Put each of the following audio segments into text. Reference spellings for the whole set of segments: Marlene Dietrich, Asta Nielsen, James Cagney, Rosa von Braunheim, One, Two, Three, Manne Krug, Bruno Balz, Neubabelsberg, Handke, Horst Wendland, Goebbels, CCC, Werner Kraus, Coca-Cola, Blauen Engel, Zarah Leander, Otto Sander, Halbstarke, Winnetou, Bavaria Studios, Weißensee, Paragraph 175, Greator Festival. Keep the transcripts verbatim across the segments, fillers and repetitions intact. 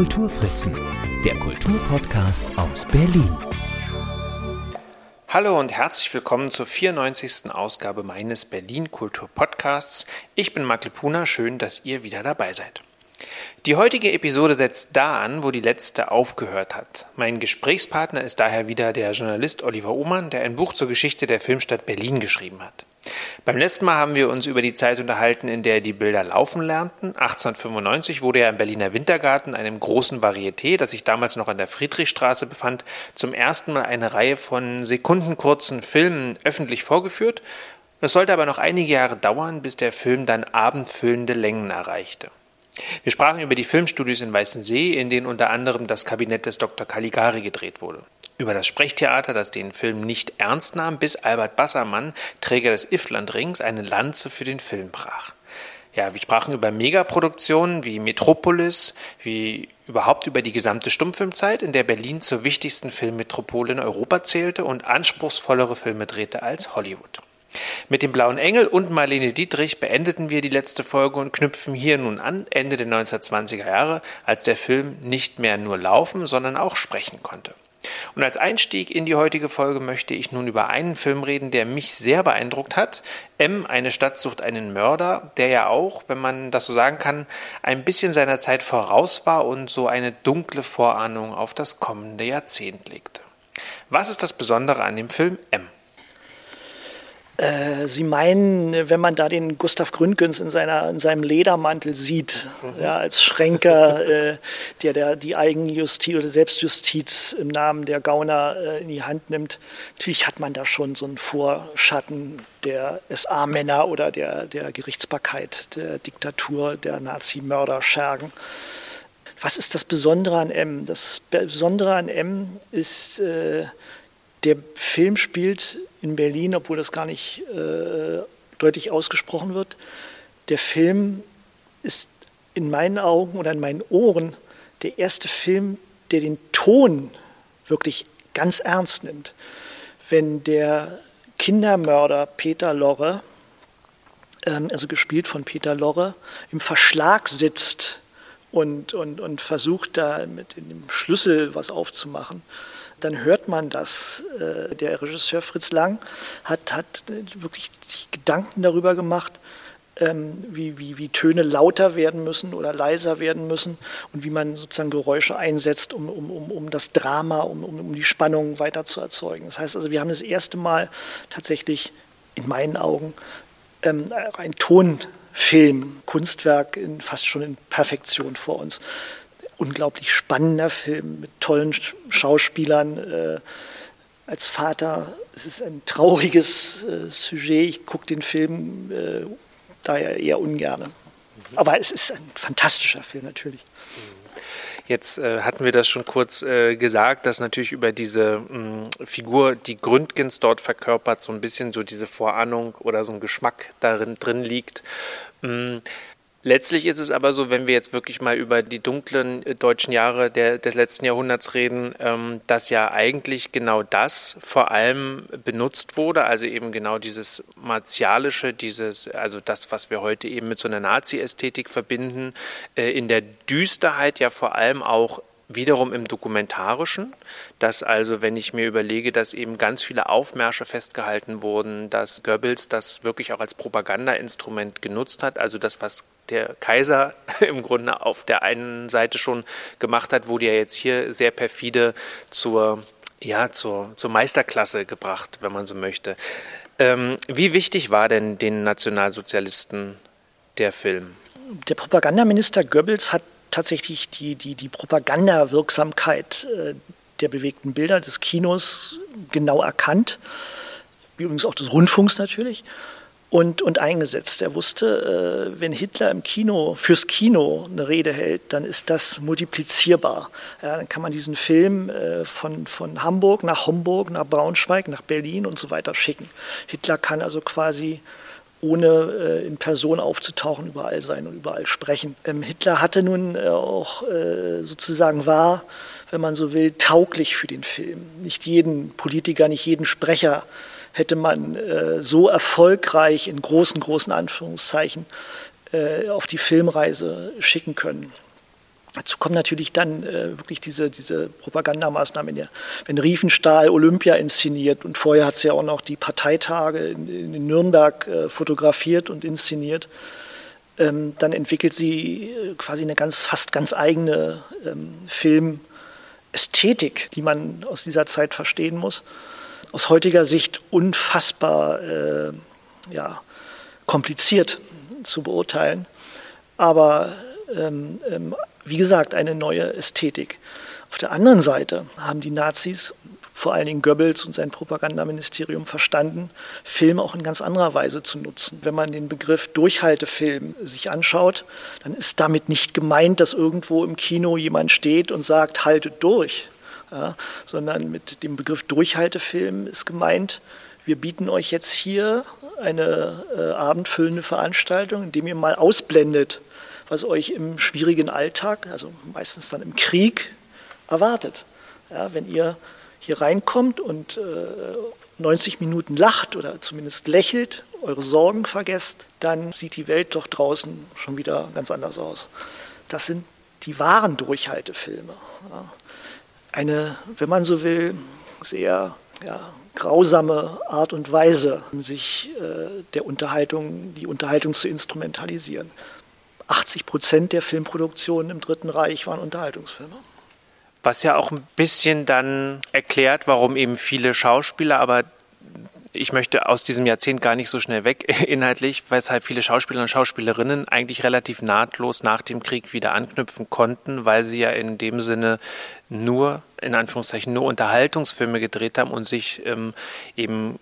Kulturfritzen, der Kulturpodcast aus Berlin. Hallo und herzlich willkommen zur vierundneunzigsten Ausgabe meines Berlin-Kultur-Podcasts. Ich bin Marc Lippuner, schön, dass ihr wieder dabei seid. Die heutige Episode setzt da an, wo die letzte aufgehört hat. Mein Gesprächspartner ist daher wieder der Journalist Oliver Ohmann, der ein Buch zur Geschichte der Filmstadt Berlin geschrieben hat. Beim letzten Mal haben wir uns über die Zeit unterhalten, in der die Bilder laufen lernten. achtzehnhundertfünfundneunzig wurde er im Berliner Wintergarten, einem großen Varieté, das sich damals noch an der Friedrichstraße befand, zum ersten Mal eine Reihe von sekundenkurzen Filmen öffentlich vorgeführt. Es sollte aber noch einige Jahre dauern, bis der Film dann abendfüllende Längen erreichte. Wir sprachen über die Filmstudios in Weißensee, in denen unter anderem das Kabinett des Doktor Caligari gedreht wurde. Über das Sprechtheater, das den Film nicht ernst nahm, bis Albert Bassermann, Träger des Iffland-Rings, eine Lanze für den Film brach. Ja, wir sprachen über Megaproduktionen wie Metropolis, wie überhaupt über die gesamte Stummfilmzeit, in der Berlin zur wichtigsten Filmmetropole in Europa zählte und anspruchsvollere Filme drehte als Hollywood. Mit dem Blauen Engel und Marlene Dietrich beendeten wir die letzte Folge und knüpfen hier nun an, Ende der neunzehnhundertzwanziger Jahre, als der Film nicht mehr nur laufen, sondern auch sprechen konnte. Und als Einstieg in die heutige Folge möchte ich nun über einen Film reden, der mich sehr beeindruckt hat. M, eine Stadt sucht einen Mörder, der ja auch, wenn man das so sagen kann, ein bisschen seiner Zeit voraus war und so eine dunkle Vorahnung auf das kommende Jahrzehnt legte. Was ist das Besondere an dem Film M? Äh, Sie meinen, wenn man da den Gustav Gründgens in, seiner, in seinem Ledermantel sieht, mhm. ja, als Schränker, äh, der, der die Eigenjustiz oder Selbstjustiz im Namen der Gauner äh, in die Hand nimmt. Natürlich hat man da schon so einen Vorschatten der S A-Männer oder der, der Gerichtsbarkeit, der Diktatur, der Nazi-Mörder-Schergen. Was ist das Besondere an M? Das Besondere an M ist, äh, der Film spielt in Berlin, obwohl das gar nicht äh, deutlich ausgesprochen wird. Der Film ist in meinen Augen oder in meinen Ohren der erste Film, der den Ton wirklich ganz ernst nimmt. Wenn der Kindermörder Peter Lorre, ähm, also gespielt von Peter Lorre, im Verschlag sitzt und, und, und versucht, da mit dem Schlüssel was aufzumachen, dann hört man das. Der Regisseur Fritz Lang hat, hat wirklich sich Gedanken darüber gemacht, wie, wie, wie Töne lauter werden müssen oder leiser werden müssen und wie man sozusagen Geräusche einsetzt, um, um, um, um das Drama, um, um, um die Spannung weiter zu erzeugen. Das heißt also, wir haben das erste Mal tatsächlich in meinen Augen ein Tonfilm, Kunstwerk in, fast schon in Perfektion vor uns. Unglaublich spannender Film mit tollen Schauspielern. Äh, als Vater, es ist ein trauriges äh, Sujet. Ich gucke den Film äh, daher eher ungern. Mhm. Aber es ist ein fantastischer Film natürlich. Jetzt äh, hatten wir das schon kurz äh, gesagt, dass natürlich über diese mh, Figur, die Gründgens dort verkörpert, so ein bisschen so diese Vorahnung oder so ein Geschmack darin drin liegt. Mh, Letztlich ist es aber so, wenn wir jetzt wirklich mal über die dunklen deutschen Jahre der, des letzten Jahrhunderts reden, ähm, dass ja eigentlich genau das vor allem benutzt wurde, also eben genau dieses martialische, dieses, also das, was wir heute eben mit so einer Nazi-Ästhetik verbinden, äh, in der Düsterheit ja vor allem auch wiederum im Dokumentarischen, dass also, wenn ich mir überlege, dass eben ganz viele Aufmärsche festgehalten wurden, dass Goebbels das wirklich auch als Propagandainstrument genutzt hat, also das, was der Kaiser im Grunde auf der einen Seite schon gemacht hat, wurde ja jetzt hier sehr perfide zur, ja, zur, zur Meisterklasse gebracht, wenn man so möchte. Ähm, wie wichtig war denn den Nationalsozialisten der Film? Der Propagandaminister Goebbels hat tatsächlich die, die, die Propagandawirksamkeit äh, der bewegten Bilder des Kinos genau erkannt, übrigens auch des Rundfunks natürlich, und, und eingesetzt. Er wusste, äh, wenn Hitler im Kino, fürs Kino eine Rede hält, dann ist das multiplizierbar. Ja, dann kann man diesen Film äh, von, von Hamburg nach Homburg, nach Braunschweig, nach Berlin und so weiter schicken. Hitler kann also quasi ohne äh, in Person aufzutauchen, überall sein und überall sprechen. Ähm, Hitler hatte nun äh, auch äh, sozusagen war, wenn man so will, tauglich für den Film. Nicht jeden Politiker, nicht jeden Sprecher hätte man äh, so erfolgreich in großen, großen Anführungszeichen äh, auf die Filmreise schicken können. Dazu kommen natürlich dann äh, wirklich diese, diese Propagandamaßnahmen, ja. Wenn Riefenstahl Olympia inszeniert und vorher hat sie ja auch noch die Parteitage in, in Nürnberg äh, fotografiert und inszeniert, ähm, dann entwickelt sie quasi eine ganz, fast ganz eigene ähm, Filmästhetik, die man aus dieser Zeit verstehen muss. Aus heutiger Sicht unfassbar äh, ja, kompliziert zu beurteilen, aber ähm, ähm, wie gesagt, eine neue Ästhetik. Auf der anderen Seite haben die Nazis, vor allen Dingen Goebbels und sein Propagandaministerium, verstanden, Film auch in ganz anderer Weise zu nutzen. Wenn man den Begriff Durchhaltefilm sich anschaut, dann ist damit nicht gemeint, dass irgendwo im Kino jemand steht und sagt, haltet durch, ja, sondern mit dem Begriff Durchhaltefilm ist gemeint, wir bieten euch jetzt hier eine äh, abendfüllende Veranstaltung, indem ihr mal ausblendet, was euch im schwierigen Alltag, also meistens dann im Krieg, erwartet. Ja, wenn ihr hier reinkommt und äh, neunzig Minuten lacht oder zumindest lächelt, eure Sorgen vergesst, dann sieht die Welt doch draußen schon wieder ganz anders aus. Das sind die wahren Durchhaltefilme. Ja. Eine, wenn man so will, sehr ja, grausame Art und Weise, um sich äh, der Unterhaltung, die Unterhaltung zu instrumentalisieren. achtzig Prozent der Filmproduktionen im Dritten Reich waren Unterhaltungsfilme. Was ja auch ein bisschen dann erklärt, warum eben viele Schauspieler, aber ich möchte aus diesem Jahrzehnt gar nicht so schnell weg inhaltlich, weshalb viele Schauspieler und Schauspielerinnen eigentlich relativ nahtlos nach dem Krieg wieder anknüpfen konnten, weil sie ja in dem Sinne nur, in Anführungszeichen, nur Unterhaltungsfilme gedreht haben und sich ähm, eben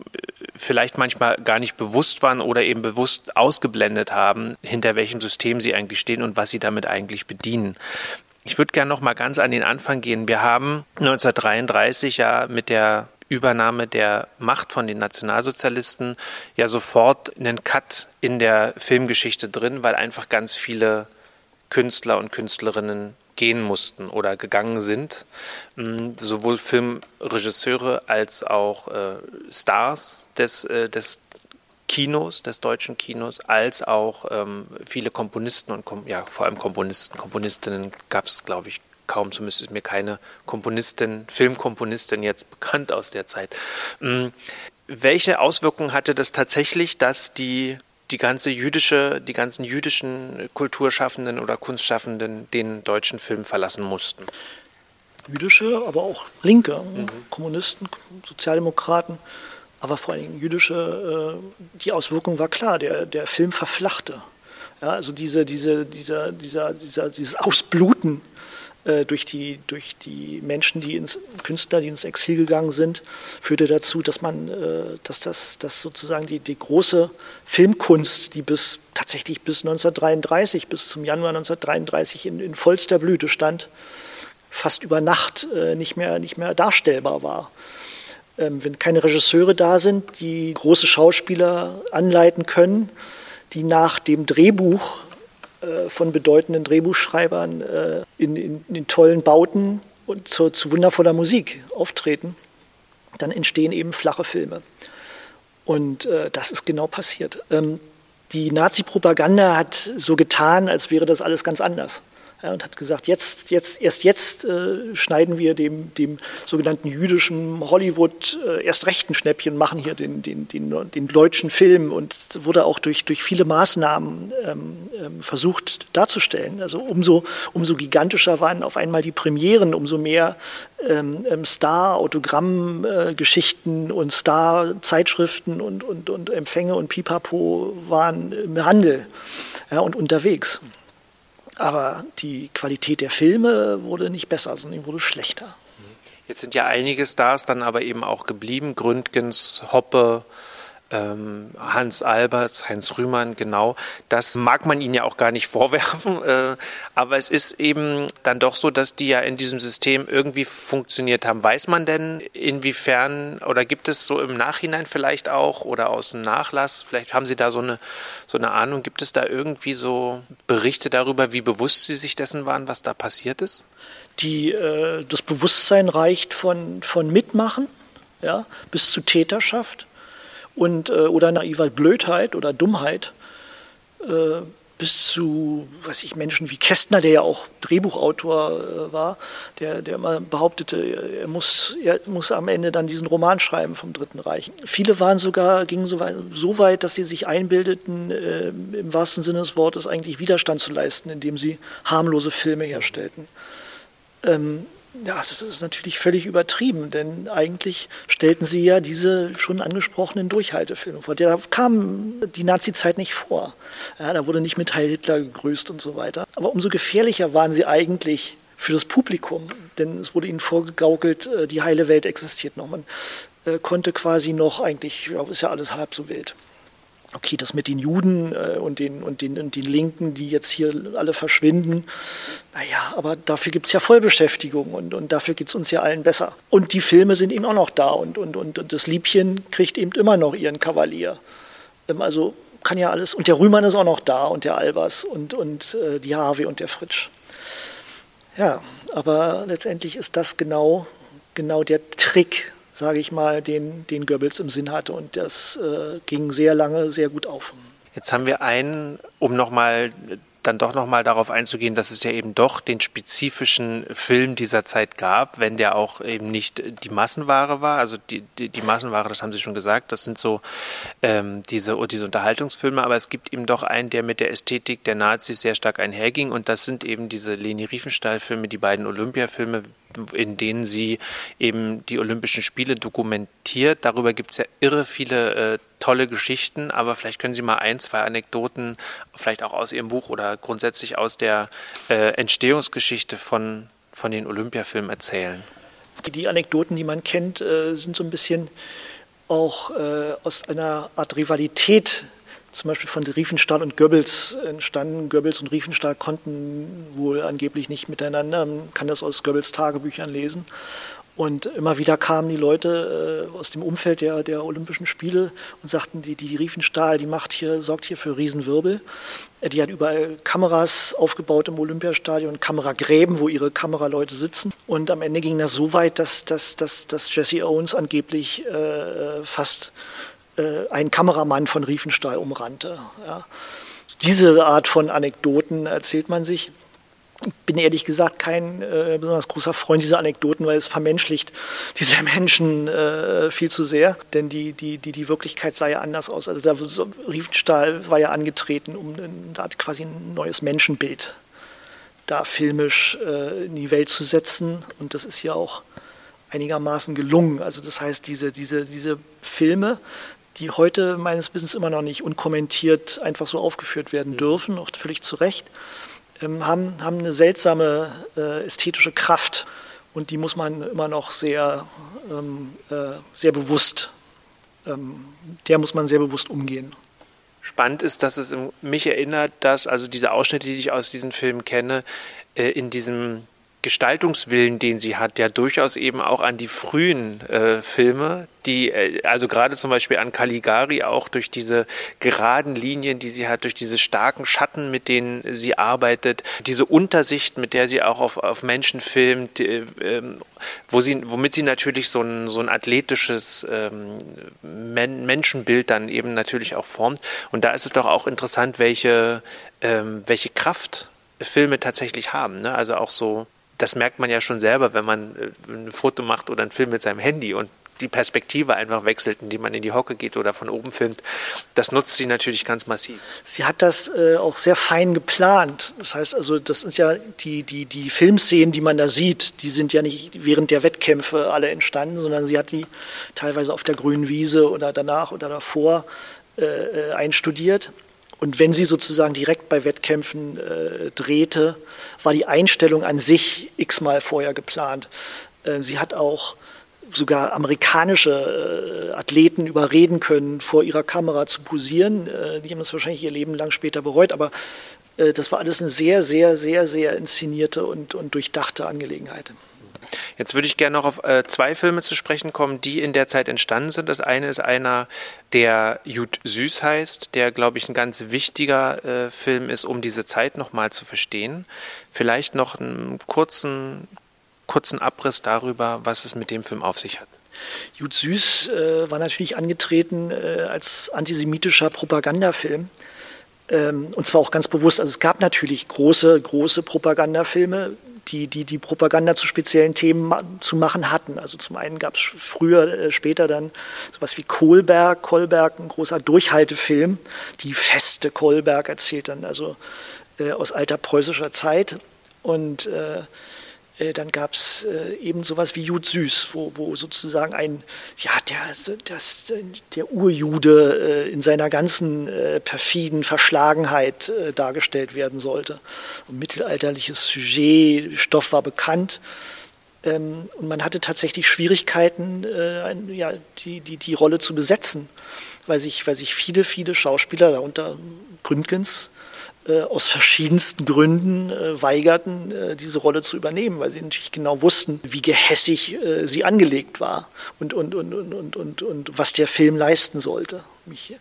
vielleicht manchmal gar nicht bewusst waren oder eben bewusst ausgeblendet haben, hinter welchem System sie eigentlich stehen und was sie damit eigentlich bedienen. Ich würde gerne noch mal ganz an den Anfang gehen. Wir haben neunzehnhundertdreiunddreißig ja mit der Übernahme der Macht von den Nationalsozialisten ja sofort einen Cut in der Filmgeschichte drin, weil einfach ganz viele Künstler und Künstlerinnen gehen mussten oder gegangen sind. Sowohl Filmregisseure als auch äh, Stars des, äh, des Kinos, des deutschen Kinos, als auch ähm, viele Komponisten und Kom- ja, vor allem Komponisten, Komponistinnen gab es, glaube ich, kaum, zumindest ist mir keine Komponistin, Filmkomponistin jetzt bekannt aus der Zeit. Welche Auswirkungen hatte das tatsächlich, dass die, die ganze jüdische, die ganzen jüdischen Kulturschaffenden oder Kunstschaffenden den deutschen Film verlassen mussten? Jüdische, aber auch Linke, mhm. Kommunisten, Sozialdemokraten, aber vor allen Dingen jüdische, die Auswirkung war klar, der, der Film verflachte. Ja, also diese, diese, dieser, dieser, dieser, dieses Ausbluten Durch die, durch die Menschen, die ins Künstler, die ins Exil gegangen sind, führte dazu, dass man, dass das, dass sozusagen die, die große Filmkunst, die bis tatsächlich bis neunzehnhundertdreiunddreißig, bis zum Januar neunzehnhundertdreiunddreißig in, in vollster Blüte stand, fast über Nacht nicht mehr, nicht mehr darstellbar war. Wenn keine Regisseure da sind, die große Schauspieler anleiten können, die nach dem Drehbuch von bedeutenden Drehbuchschreibern äh, in, in, in tollen Bauten und zu, zu wundervoller Musik auftreten, dann entstehen eben flache Filme. Und äh, das ist genau passiert. Ähm, die Nazi-Propaganda hat so getan, als wäre das alles ganz anders. Ja, und hat gesagt, jetzt, jetzt, erst jetzt äh, schneiden wir dem, dem sogenannten jüdischen Hollywood äh, erst rechten Schnäppchen, machen hier den, den, den, den deutschen Film, und wurde auch durch, durch viele Maßnahmen ähm, ähm, versucht darzustellen. Also umso, umso gigantischer waren auf einmal die Premieren, umso mehr ähm, Star-Autogramm-Geschichten und Star-Zeitschriften und, und, und Empfänge und Pipapo waren im Handel ja, und unterwegs. Aber die Qualität der Filme wurde nicht besser, sondern wurde schlechter. Jetzt sind ja einige Stars dann aber eben auch geblieben. Gründgens, Hoppe, ähm, Hans Albers, Heinz Rühmann, genau. Das mag man ihnen ja auch gar nicht vorwerfen. Äh, aber es ist eben dann doch so, dass die ja in diesem System irgendwie funktioniert haben. Weiß man denn, inwiefern, oder gibt es so im Nachhinein vielleicht auch oder aus dem Nachlass, vielleicht haben Sie da so eine, so eine Ahnung, gibt es da irgendwie so Berichte darüber, wie bewusst Sie sich dessen waren, was da passiert ist? Die, äh, das Bewusstsein reicht von, von Mitmachen, ja, bis zu Täterschaft. Und, oder naiver Blödheit oder Dummheit, bis zu weiß ich, Menschen wie Kästner, der ja auch Drehbuchautor äh, war, der, der immer behauptete, er muss, er muss am Ende dann diesen Roman schreiben vom Dritten Reich. Viele waren sogar, gingen so weit, so weit dass sie sich einbildeten, äh, im wahrsten Sinne des Wortes eigentlich Widerstand zu leisten, indem sie harmlose Filme herstellten. Ähm, ja, das ist natürlich völlig übertrieben, denn eigentlich stellten sie ja diese schon angesprochenen Durchhaltefilme vor. Da kam die Nazi-Zeit nicht vor. Ja, da wurde nicht mit Heil Hitler gegrüßt und so weiter. Aber umso gefährlicher waren sie eigentlich für das Publikum, denn es wurde ihnen vorgegaukelt, die heile Welt existiert noch. Man konnte quasi noch, eigentlich ist ja alles halb so wild. Okay, das mit den Juden und den, und den, und den Linken, die jetzt hier alle verschwinden, naja, aber dafür gibt es ja Vollbeschäftigung und, und dafür geht es uns ja allen besser. Und die Filme sind eben auch noch da und, und, und, und das Liebchen kriegt eben immer noch ihren Kavalier. Also kann ja alles, und der Rühmann ist auch noch da und der Albers und, und die Harvey und der Fritsch. Ja, aber letztendlich ist das genau, genau der Trick, sage ich mal, den, den Goebbels im Sinn hatte. Und das äh, ging sehr lange sehr gut auf. Jetzt haben wir einen, um nochmal, dann doch nochmal darauf einzugehen, dass es ja eben doch den spezifischen Film dieser Zeit gab, wenn der auch eben nicht die Massenware war. Also die, die, die Massenware, das haben Sie schon gesagt, das sind so ähm, diese, diese Unterhaltungsfilme. Aber es gibt eben doch einen, der mit der Ästhetik der Nazis sehr stark einherging. Und das sind eben diese Leni Riefenstahl-Filme, die beiden Olympia-Filme, in denen sie eben die Olympischen Spiele dokumentiert. Darüber gibt es ja irre viele äh, tolle Geschichten, aber vielleicht können Sie mal ein, zwei Anekdoten, vielleicht auch aus Ihrem Buch oder grundsätzlich aus der äh, Entstehungsgeschichte von, von den Olympiafilmen erzählen. Die Anekdoten, die man kennt, äh, sind so ein bisschen auch äh, aus einer Art Rivalität, zum Beispiel von Riefenstahl und Goebbels entstanden. Goebbels und Riefenstahl konnten wohl angeblich nicht miteinander. Man kann das aus Goebbels Tagebüchern lesen. Und immer wieder kamen die Leute aus dem Umfeld der, der Olympischen Spiele und sagten, die, die Riefenstahl, die macht hier, sorgt hier für Riesenwirbel. Die hat überall Kameras aufgebaut im Olympiastadion, Kameragräben, wo ihre Kameraleute sitzen. Und am Ende ging das so weit, dass, dass, dass, dass Jesse Owens angeblich äh, fast ein Kameramann von Riefenstahl umrannte. Ja. Diese Art von Anekdoten erzählt man sich. Ich bin ehrlich gesagt kein äh, besonders großer Freund dieser Anekdoten, weil es vermenschlicht diese Menschen äh, viel zu sehr, denn die, die, die, die Wirklichkeit sah ja anders aus. Also da, Riefenstahl war ja angetreten, um da hat quasi ein neues Menschenbild da filmisch äh, in die Welt zu setzen, und das ist ja auch einigermaßen gelungen. Also das heißt, diese, diese, diese Filme, die heute meines Wissens immer noch nicht unkommentiert einfach so aufgeführt werden dürfen, auch völlig zu Recht, ähm, haben, haben eine seltsame äh, ästhetische Kraft, und die muss man immer noch sehr, ähm, äh, sehr bewusst, ähm, der muss man sehr bewusst umgehen. Spannend ist, dass es mich erinnert, dass also diese Ausschnitte, die ich aus diesen Filmen kenne, äh, in diesem Gestaltungswillen, den sie hat, ja durchaus eben auch an die frühen äh, Filme, die, äh, also gerade zum Beispiel an Caligari, auch durch diese geraden Linien, die sie hat, durch diese starken Schatten, mit denen sie arbeitet, diese Untersicht, mit der sie auch auf, auf Menschen filmt, äh, wo sie, womit sie natürlich so ein, so ein athletisches ähm, Men- Menschenbild dann eben natürlich auch formt. Und da ist es doch auch interessant, welche, ähm, welche Kraft Filme tatsächlich haben, ne? Also auch so. Das merkt man ja schon selber, wenn man ein Foto macht oder einen Film mit seinem Handy und die Perspektive einfach wechselt, indem man in die Hocke geht oder von oben filmt. Das nutzt sie natürlich ganz massiv. Sie hat das äh, auch sehr fein geplant. Das heißt also, das sind ja die, die, die Filmszenen, die man da sieht, die sind ja nicht während der Wettkämpfe alle entstanden, sondern sie hat die teilweise auf der grünen Wiese oder danach oder davor äh, einstudiert. Und wenn sie sozusagen direkt bei Wettkämpfen äh, drehte, war die Einstellung an sich x-mal vorher geplant. Äh, sie hat auch sogar amerikanische äh, Athleten überreden können, vor ihrer Kamera zu posieren. Äh, die haben das wahrscheinlich ihr Leben lang später bereut, aber äh, das war alles eine sehr, sehr, sehr, sehr inszenierte und, und durchdachte Angelegenheit. Jetzt würde ich gerne noch auf äh, zwei Filme zu sprechen kommen, die in der Zeit entstanden sind. Das eine ist einer, der Jud Süß heißt, der, glaube ich, ein ganz wichtiger äh, Film ist, um diese Zeit nochmal zu verstehen. Vielleicht noch einen kurzen, kurzen Abriss darüber, was es mit dem Film auf sich hat. Jud Süß äh, war natürlich angetreten äh, als antisemitischer Propagandafilm. Ähm, und zwar auch ganz bewusst. Also es gab natürlich große, große Propagandafilme, die, die die Propaganda zu speziellen Themen ma- zu machen hatten. Also zum einen gab es früher, äh, später dann sowas wie Kolberg, Kolberg, ein großer Durchhaltefilm, die Feste Kolberg erzählt dann, also äh, aus alter preußischer Zeit. Und äh, äh, dann gab es äh, eben sowas wie Jud Süß, wo, wo sozusagen ein, ja, der, das, der Urjude äh, in seiner ganzen äh, perfiden Verschlagenheit äh, dargestellt werden sollte. Ein mittelalterliches Sujet, Stoff war bekannt. Ähm, und man hatte tatsächlich Schwierigkeiten, äh, ein, ja, die, die, die Rolle zu besetzen, weil sich, weil sich viele, viele Schauspieler, darunter Gründgens, aus verschiedensten Gründen äh, weigerten, äh, diese Rolle zu übernehmen, weil sie natürlich genau wussten, wie gehässig äh, sie angelegt war und, und, und, und, und, und, und was der Film leisten sollte. Mich,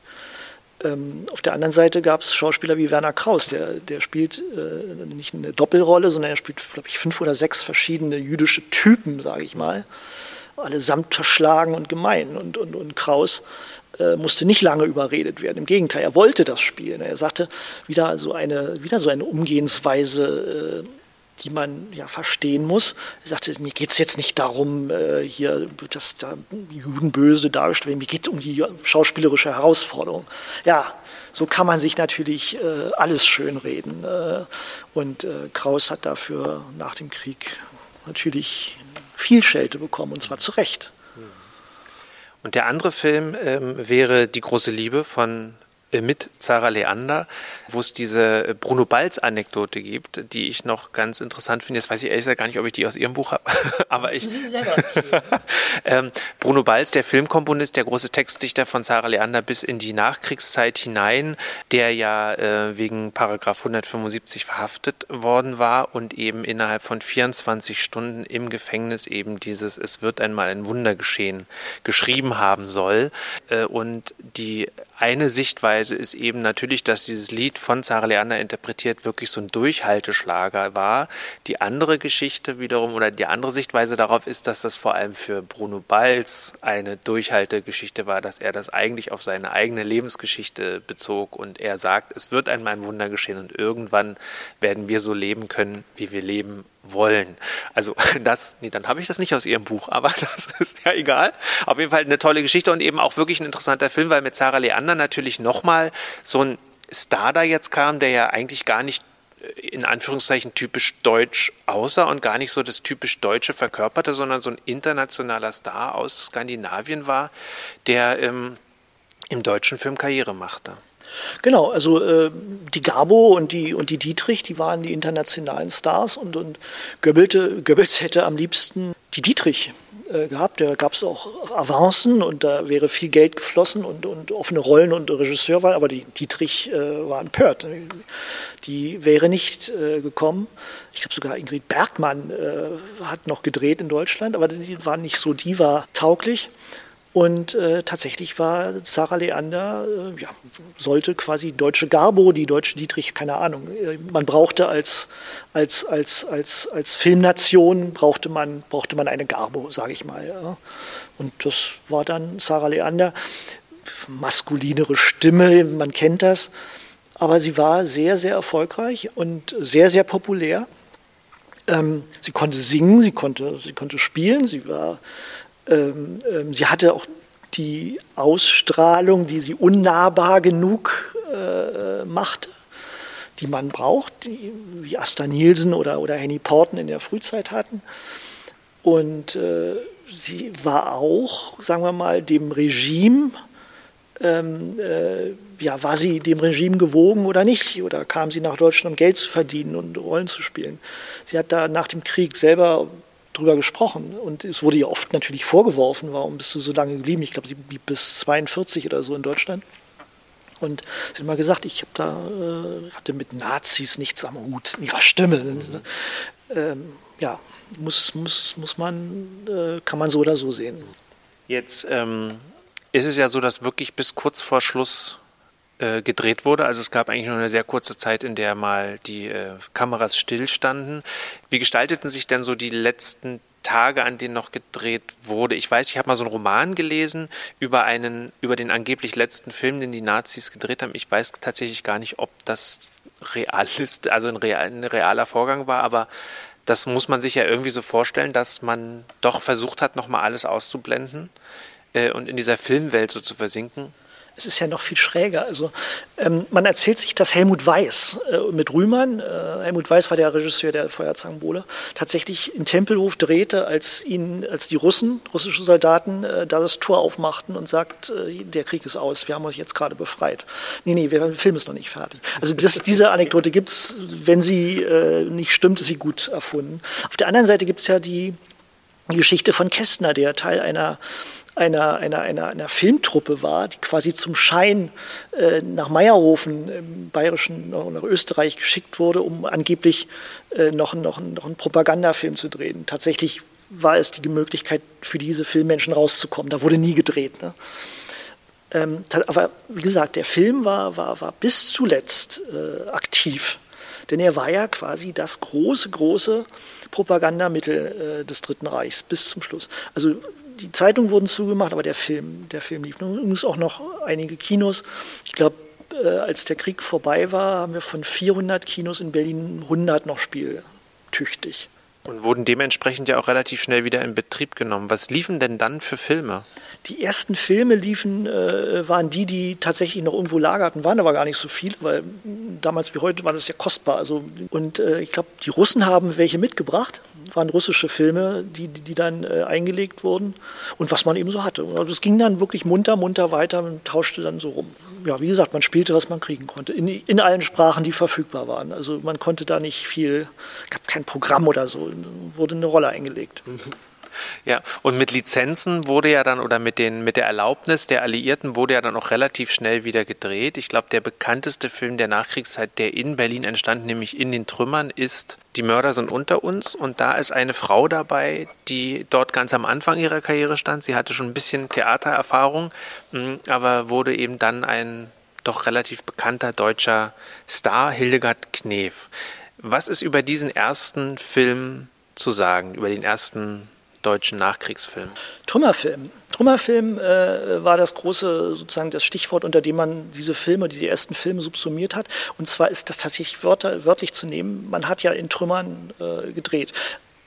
ähm, auf der anderen Seite gab es Schauspieler wie Werner Kraus, der, der spielt äh, nicht eine Doppelrolle, sondern er spielt, glaube ich, fünf oder sechs verschiedene jüdische Typen, sage ich mal, allesamt verschlagen und gemein. Und, und, und Kraus musste nicht lange überredet werden. Im Gegenteil, er wollte das spielen. Er sagte, wieder so eine, wieder so eine Umgehensweise, die man ja verstehen muss. Er sagte, mir geht es jetzt nicht darum, hier, dass da Juden böse dargestellt werden. Mir geht es um die schauspielerische Herausforderung. Ja, so kann man sich natürlich alles schönreden. Und Kraus hat dafür nach dem Krieg natürlich viel Schelte bekommen, und zwar zu Recht. Und der andere Film ähm, wäre Die große Liebe von äh, mit Zarah Leander, wo es diese Bruno Balz-Anekdote gibt, die ich noch ganz interessant finde. Jetzt weiß ich ehrlich gesagt gar nicht, ob ich die aus Ihrem Buch habe. Aber ich. Sie selber ähm, Bruno Balz, der Filmkomponist, der große Textdichter von Zarah Leander bis in die Nachkriegszeit hinein, der ja äh, wegen Paragraph hundertfünfundsiebzig verhaftet worden war und eben innerhalb von vierundzwanzig Stunden im Gefängnis eben dieses Es wird einmal ein Wunder geschehen geschrieben haben soll. Äh, und die eine Sichtweise ist eben natürlich, dass dieses Lied von Zarah Leander interpretiert wirklich so ein Durchhalteschlager war. Die andere Geschichte wiederum oder die andere Sichtweise darauf ist, dass das vor allem für Bruno Balz eine Durchhaltegeschichte war, dass er das eigentlich auf seine eigene Lebensgeschichte bezog und er sagt, es wird einmal ein Wunder geschehen und irgendwann werden wir so leben können, wie wir leben wollen. Also das, nee, dann habe ich das nicht aus Ihrem Buch, aber das ist ja egal. Auf jeden Fall eine tolle Geschichte und eben auch wirklich ein interessanter Film, weil mit Zarah Leander natürlich nochmal so ein Star da jetzt kam, der ja eigentlich gar nicht in Anführungszeichen typisch deutsch aussah und gar nicht so das typisch Deutsche verkörperte, sondern so ein internationaler Star aus Skandinavien war, der ähm, im deutschen Film Karriere machte. Genau, also äh, die Garbo und die, und die Dietrich, die waren die internationalen Stars und, und Goebbels, Goebbels hätte am liebsten die Dietrich äh, gehabt. Da gab es auch Avancen und da wäre viel Geld geflossen und, und offene Rollen und Regisseurwahl, aber die Dietrich äh, war empört. Die wäre nicht äh, gekommen. Ich glaube sogar Ingrid Bergmann äh, hat noch gedreht in Deutschland, aber die war nicht so diva-tauglich. Und äh, tatsächlich war Zarah Leander, äh, ja, sollte quasi deutsche Garbo, die deutsche Dietrich, keine Ahnung. Äh, man brauchte als, als, als, als, als Filmnation, brauchte man, brauchte man eine Garbo, sage ich mal. Ja. Und das war dann Zarah Leander. Maskulinere Stimme, man kennt das. Aber sie war sehr, sehr erfolgreich und sehr, sehr populär. Ähm, sie konnte singen, sie konnte, sie konnte spielen, sie war... Sie hatte auch die Ausstrahlung, die sie unnahbar genug äh, machte, die man braucht, die, wie Asta Nielsen oder, oder Henny Porten in der Frühzeit hatten. Und äh, sie war auch, sagen wir mal, dem Regime, ähm, äh, ja, war sie dem Regime gewogen oder nicht? Oder kam sie nach Deutschland, um Geld zu verdienen und Rollen zu spielen? Sie hat da nach dem Krieg selber drüber gesprochen und es wurde ihr oft natürlich vorgeworfen, warum bist du so lange geblieben? Ich glaube, sie blieb bis zweiundvierzig oder so in Deutschland und sie hat mal gesagt, ich hab da, äh, hatte mit Nazis nichts am Hut, in ihrer Stimme. Mhm. Ähm, ja, muss, muss, muss man, äh, kann man so oder so sehen. Jetzt ähm, ist es ja so, dass wirklich bis kurz vor Schluss gedreht wurde. Also es gab eigentlich nur eine sehr kurze Zeit, in der mal die äh, Kameras stillstanden. Wie gestalteten sich denn so die letzten Tage, an denen noch gedreht wurde. Ich weiß, ich habe mal so einen Roman gelesen über einen, über den angeblich letzten Film, den die Nazis gedreht haben. Ich weiß tatsächlich gar nicht, ob das real ist, also ein, real, ein realer Vorgang war, aber das muss man sich ja irgendwie so vorstellen, dass man doch versucht hat, nochmal alles auszublenden äh, und in dieser Filmwelt so zu versinken. Es ist ja noch viel schräger. Also ähm, man erzählt sich, dass Helmut Weiß äh, mit Rühmann, äh, Helmut Weiß war der Regisseur der Feuerzangenbowle, tatsächlich in Tempelhof drehte, als ihn, als die Russen, russische Soldaten, äh, da das Tor aufmachten und sagt, äh, der Krieg ist aus, wir haben euch jetzt gerade befreit. Nee, nee, der Film ist noch nicht fertig. Also das, diese Anekdote gibt es, wenn sie äh, nicht stimmt, ist sie gut erfunden. Auf der anderen Seite gibt es ja die, die Geschichte von Kästner, der Teil einer Einer, einer, einer, einer Filmtruppe war, die quasi zum Schein äh, nach Meierhofen im Bayerischen, nach Österreich geschickt wurde, um angeblich äh, noch, noch, noch einen Propagandafilm zu drehen. Tatsächlich war es die Möglichkeit, für diese Filmmenschen rauszukommen. Da wurde nie gedreht. Ne? Ähm, aber wie gesagt, der Film war, war, war bis zuletzt äh, aktiv. Denn er war ja quasi das große, große Propagandamittel äh, des Dritten Reichs bis zum Schluss. Also die Zeitungen wurden zugemacht, aber der Film, der Film lief. Und es auch noch einige Kinos. Ich glaube, äh, als der Krieg vorbei war, haben wir von vierhundert Kinos in Berlin hundert noch spieltüchtig. Und wurden dementsprechend ja auch relativ schnell wieder in Betrieb genommen. Was liefen denn dann für Filme? Die ersten Filme liefen, äh, waren die, die tatsächlich noch irgendwo lagerten, waren aber gar nicht so viel, weil damals wie heute war das ja kostbar. Also, und äh, ich glaube, die Russen haben welche mitgebracht, waren russische Filme, die, die, die dann äh, eingelegt wurden und was man eben so hatte. Also es ging dann wirklich munter, munter weiter und tauschte dann so rum. Ja, wie gesagt, man spielte, was man kriegen konnte, in, in allen Sprachen, die verfügbar waren. Also man konnte da nicht viel, gab kein Programm oder so, wurde eine Rolle eingelegt. Mhm. Ja, und mit Lizenzen wurde ja dann, oder mit, den, mit der Erlaubnis der Alliierten wurde ja dann auch relativ schnell wieder gedreht. Ich glaube, der bekannteste Film der Nachkriegszeit, der in Berlin entstand, nämlich In den Trümmern, ist Die Mörder sind unter uns. Und da ist eine Frau dabei, die dort ganz am Anfang ihrer Karriere stand. Sie hatte schon ein bisschen Theatererfahrung, aber wurde eben dann ein doch relativ bekannter deutscher Star, Hildegard Knef. Was ist über diesen ersten Film zu sagen, über den ersten deutschen Nachkriegsfilm? Trümmerfilm. Trümmerfilm äh, war das große, sozusagen das Stichwort, unter dem man diese Filme, diese ersten Filme subsumiert hat. Und zwar ist das tatsächlich wörter, wörtlich zu nehmen. Man hat ja in Trümmern äh, gedreht.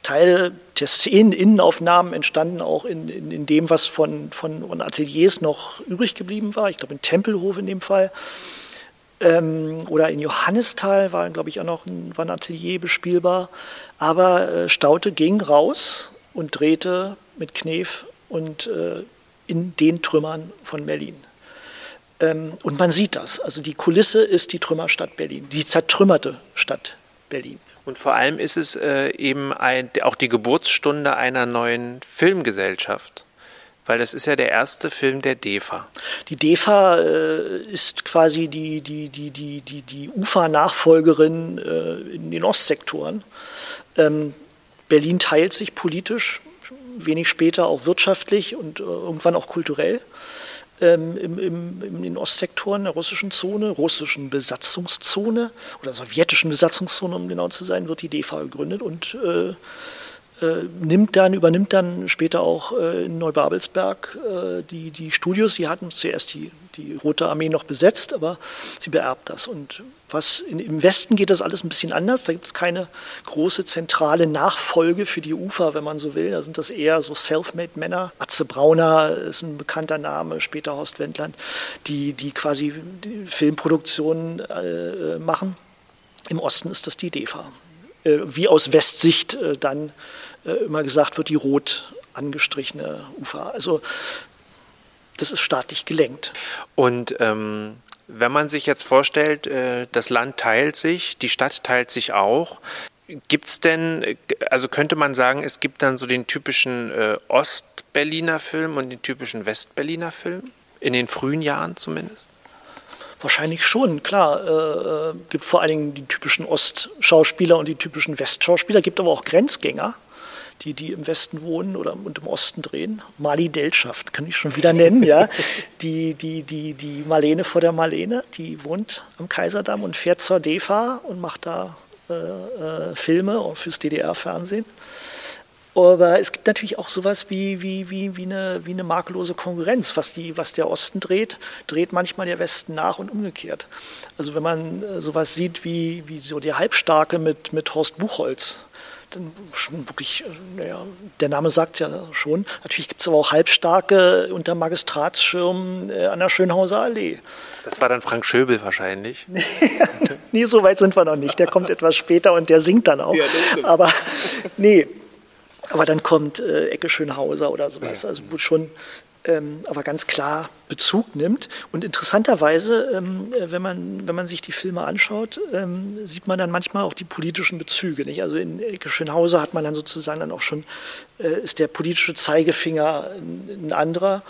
Teile der Szenen, Innenaufnahmen entstanden auch in, in, in dem, was von, von, von Ateliers noch übrig geblieben war. Ich glaube, in Tempelhof in dem Fall. Ähm, oder in Johannisthal war, glaube ich, auch noch ein, war ein Atelier bespielbar. Aber äh, Staute ging raus und drehte mit Knef und äh, in den Trümmern von Berlin. Ähm, und man sieht das. Also die Kulisse ist die Trümmerstadt Berlin, die zertrümmerte Stadt Berlin. Und vor allem ist es äh, eben ein, auch die Geburtsstunde einer neuen Filmgesellschaft. Weil das ist ja der erste Film der DEFA. Die DEFA äh, ist quasi die, die, die, die, die, die U F A-Nachfolgerin äh, in den Ostsektoren. Ähm, Berlin teilt sich politisch, wenig später auch wirtschaftlich und irgendwann auch kulturell ähm, im, im, in den Ostsektoren der russischen Zone, russischen Besatzungszone oder sowjetischen Besatzungszone, um genau zu sein, wird die DEFA gegründet und äh, äh, nimmt dann, übernimmt dann später auch äh, in Neubabelsberg äh, die, die Studios. Sie hatten zuerst die, die Rote Armee noch besetzt, aber sie beerbt das. Und was in, im Westen geht das alles ein bisschen anders. Da gibt es keine große zentrale Nachfolge für die U F A, wenn man so will. Da sind das eher so Selfmade-Männer. Atze Brauner ist ein bekannter Name, später Horst Wendland, die, die quasi die Filmproduktionen äh, machen. Im Osten ist das die DEFA. Äh, wie aus Westsicht äh, dann äh, immer gesagt wird, die rot angestrichene U F A. Also das ist staatlich gelenkt. Und ähm wenn man sich jetzt vorstellt, das Land teilt sich, die Stadt teilt sich auch, gibt's denn, also könnte man sagen, es gibt dann so den typischen Ostberliner Film und den typischen Westberliner Film, in den frühen Jahren zumindest? Wahrscheinlich schon, klar. Äh, gibt vor allen Dingen die typischen Ostschauspieler und die typischen Westschauspieler, gibt aber auch Grenzgänger, die, die im Westen wohnen oder und im Osten drehen. Mali Delschaft kann ich schon wieder nennen, ja. Die, die, die, die Marlene vor der Marlene, die wohnt am Kaiserdamm und fährt zur DEFA und macht da äh, äh, Filme fürs D D R-Fernsehen. Aber es gibt natürlich auch sowas wie, wie, wie, wie, eine, wie eine makellose Konkurrenz, was, die, was der Osten dreht, dreht manchmal der Westen nach und umgekehrt. Also wenn man sowas sieht wie, wie so die Halbstarke mit, mit Horst Buchholz, dann schon wirklich, naja, der Name sagt ja schon, natürlich gibt es aber auch Halbstarke unter Magistratsschirm an der Schönhauser Allee. Das war dann Frank Schöbel wahrscheinlich. Nee, so weit sind wir noch nicht, der kommt etwas später und der singt dann auch, ja, aber nee. Aber dann kommt äh, Ecke Schönhauser oder sowas, also wo schon ähm, aber ganz klar Bezug nimmt. Und interessanterweise, ähm, wenn man, wenn man sich die Filme anschaut, ähm, sieht man dann manchmal auch die politischen Bezüge, nicht? Also in Ecke Schönhauser hat man dann sozusagen dann auch schon, äh, ist der politische Zeigefinger ein anderer.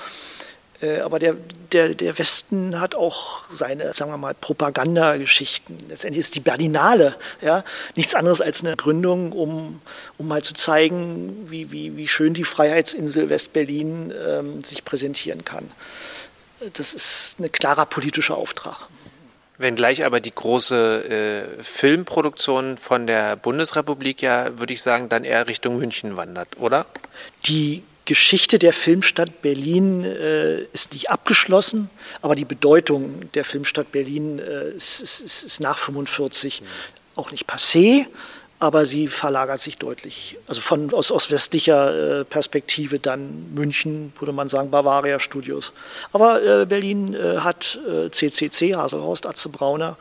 Aber der, der, der Westen hat auch seine, sagen wir mal, Propagandageschichten. Letztendlich ist die Berlinale, ja, nichts anderes als eine Gründung, um, um mal zu zeigen, wie, wie, wie schön die Freiheitsinsel West-Berlin ähm, sich präsentieren kann. Das ist ein klarer politischer Auftrag. Wenngleich aber die große äh, Filmproduktion von der Bundesrepublik ja, würde ich sagen, dann eher Richtung München wandert, oder? Die Geschichte der Filmstadt Berlin äh, ist nicht abgeschlossen, aber die Bedeutung der Filmstadt Berlin äh, ist, ist, ist nach neunzehnhundertfünfundvierzig mhm. auch nicht passé, aber sie verlagert sich deutlich. Also von, aus, aus westlicher äh, Perspektive dann München, würde man sagen, Bavaria Studios. Aber äh, Berlin äh, hat äh, C C C, Haselhorst, Atze Brauner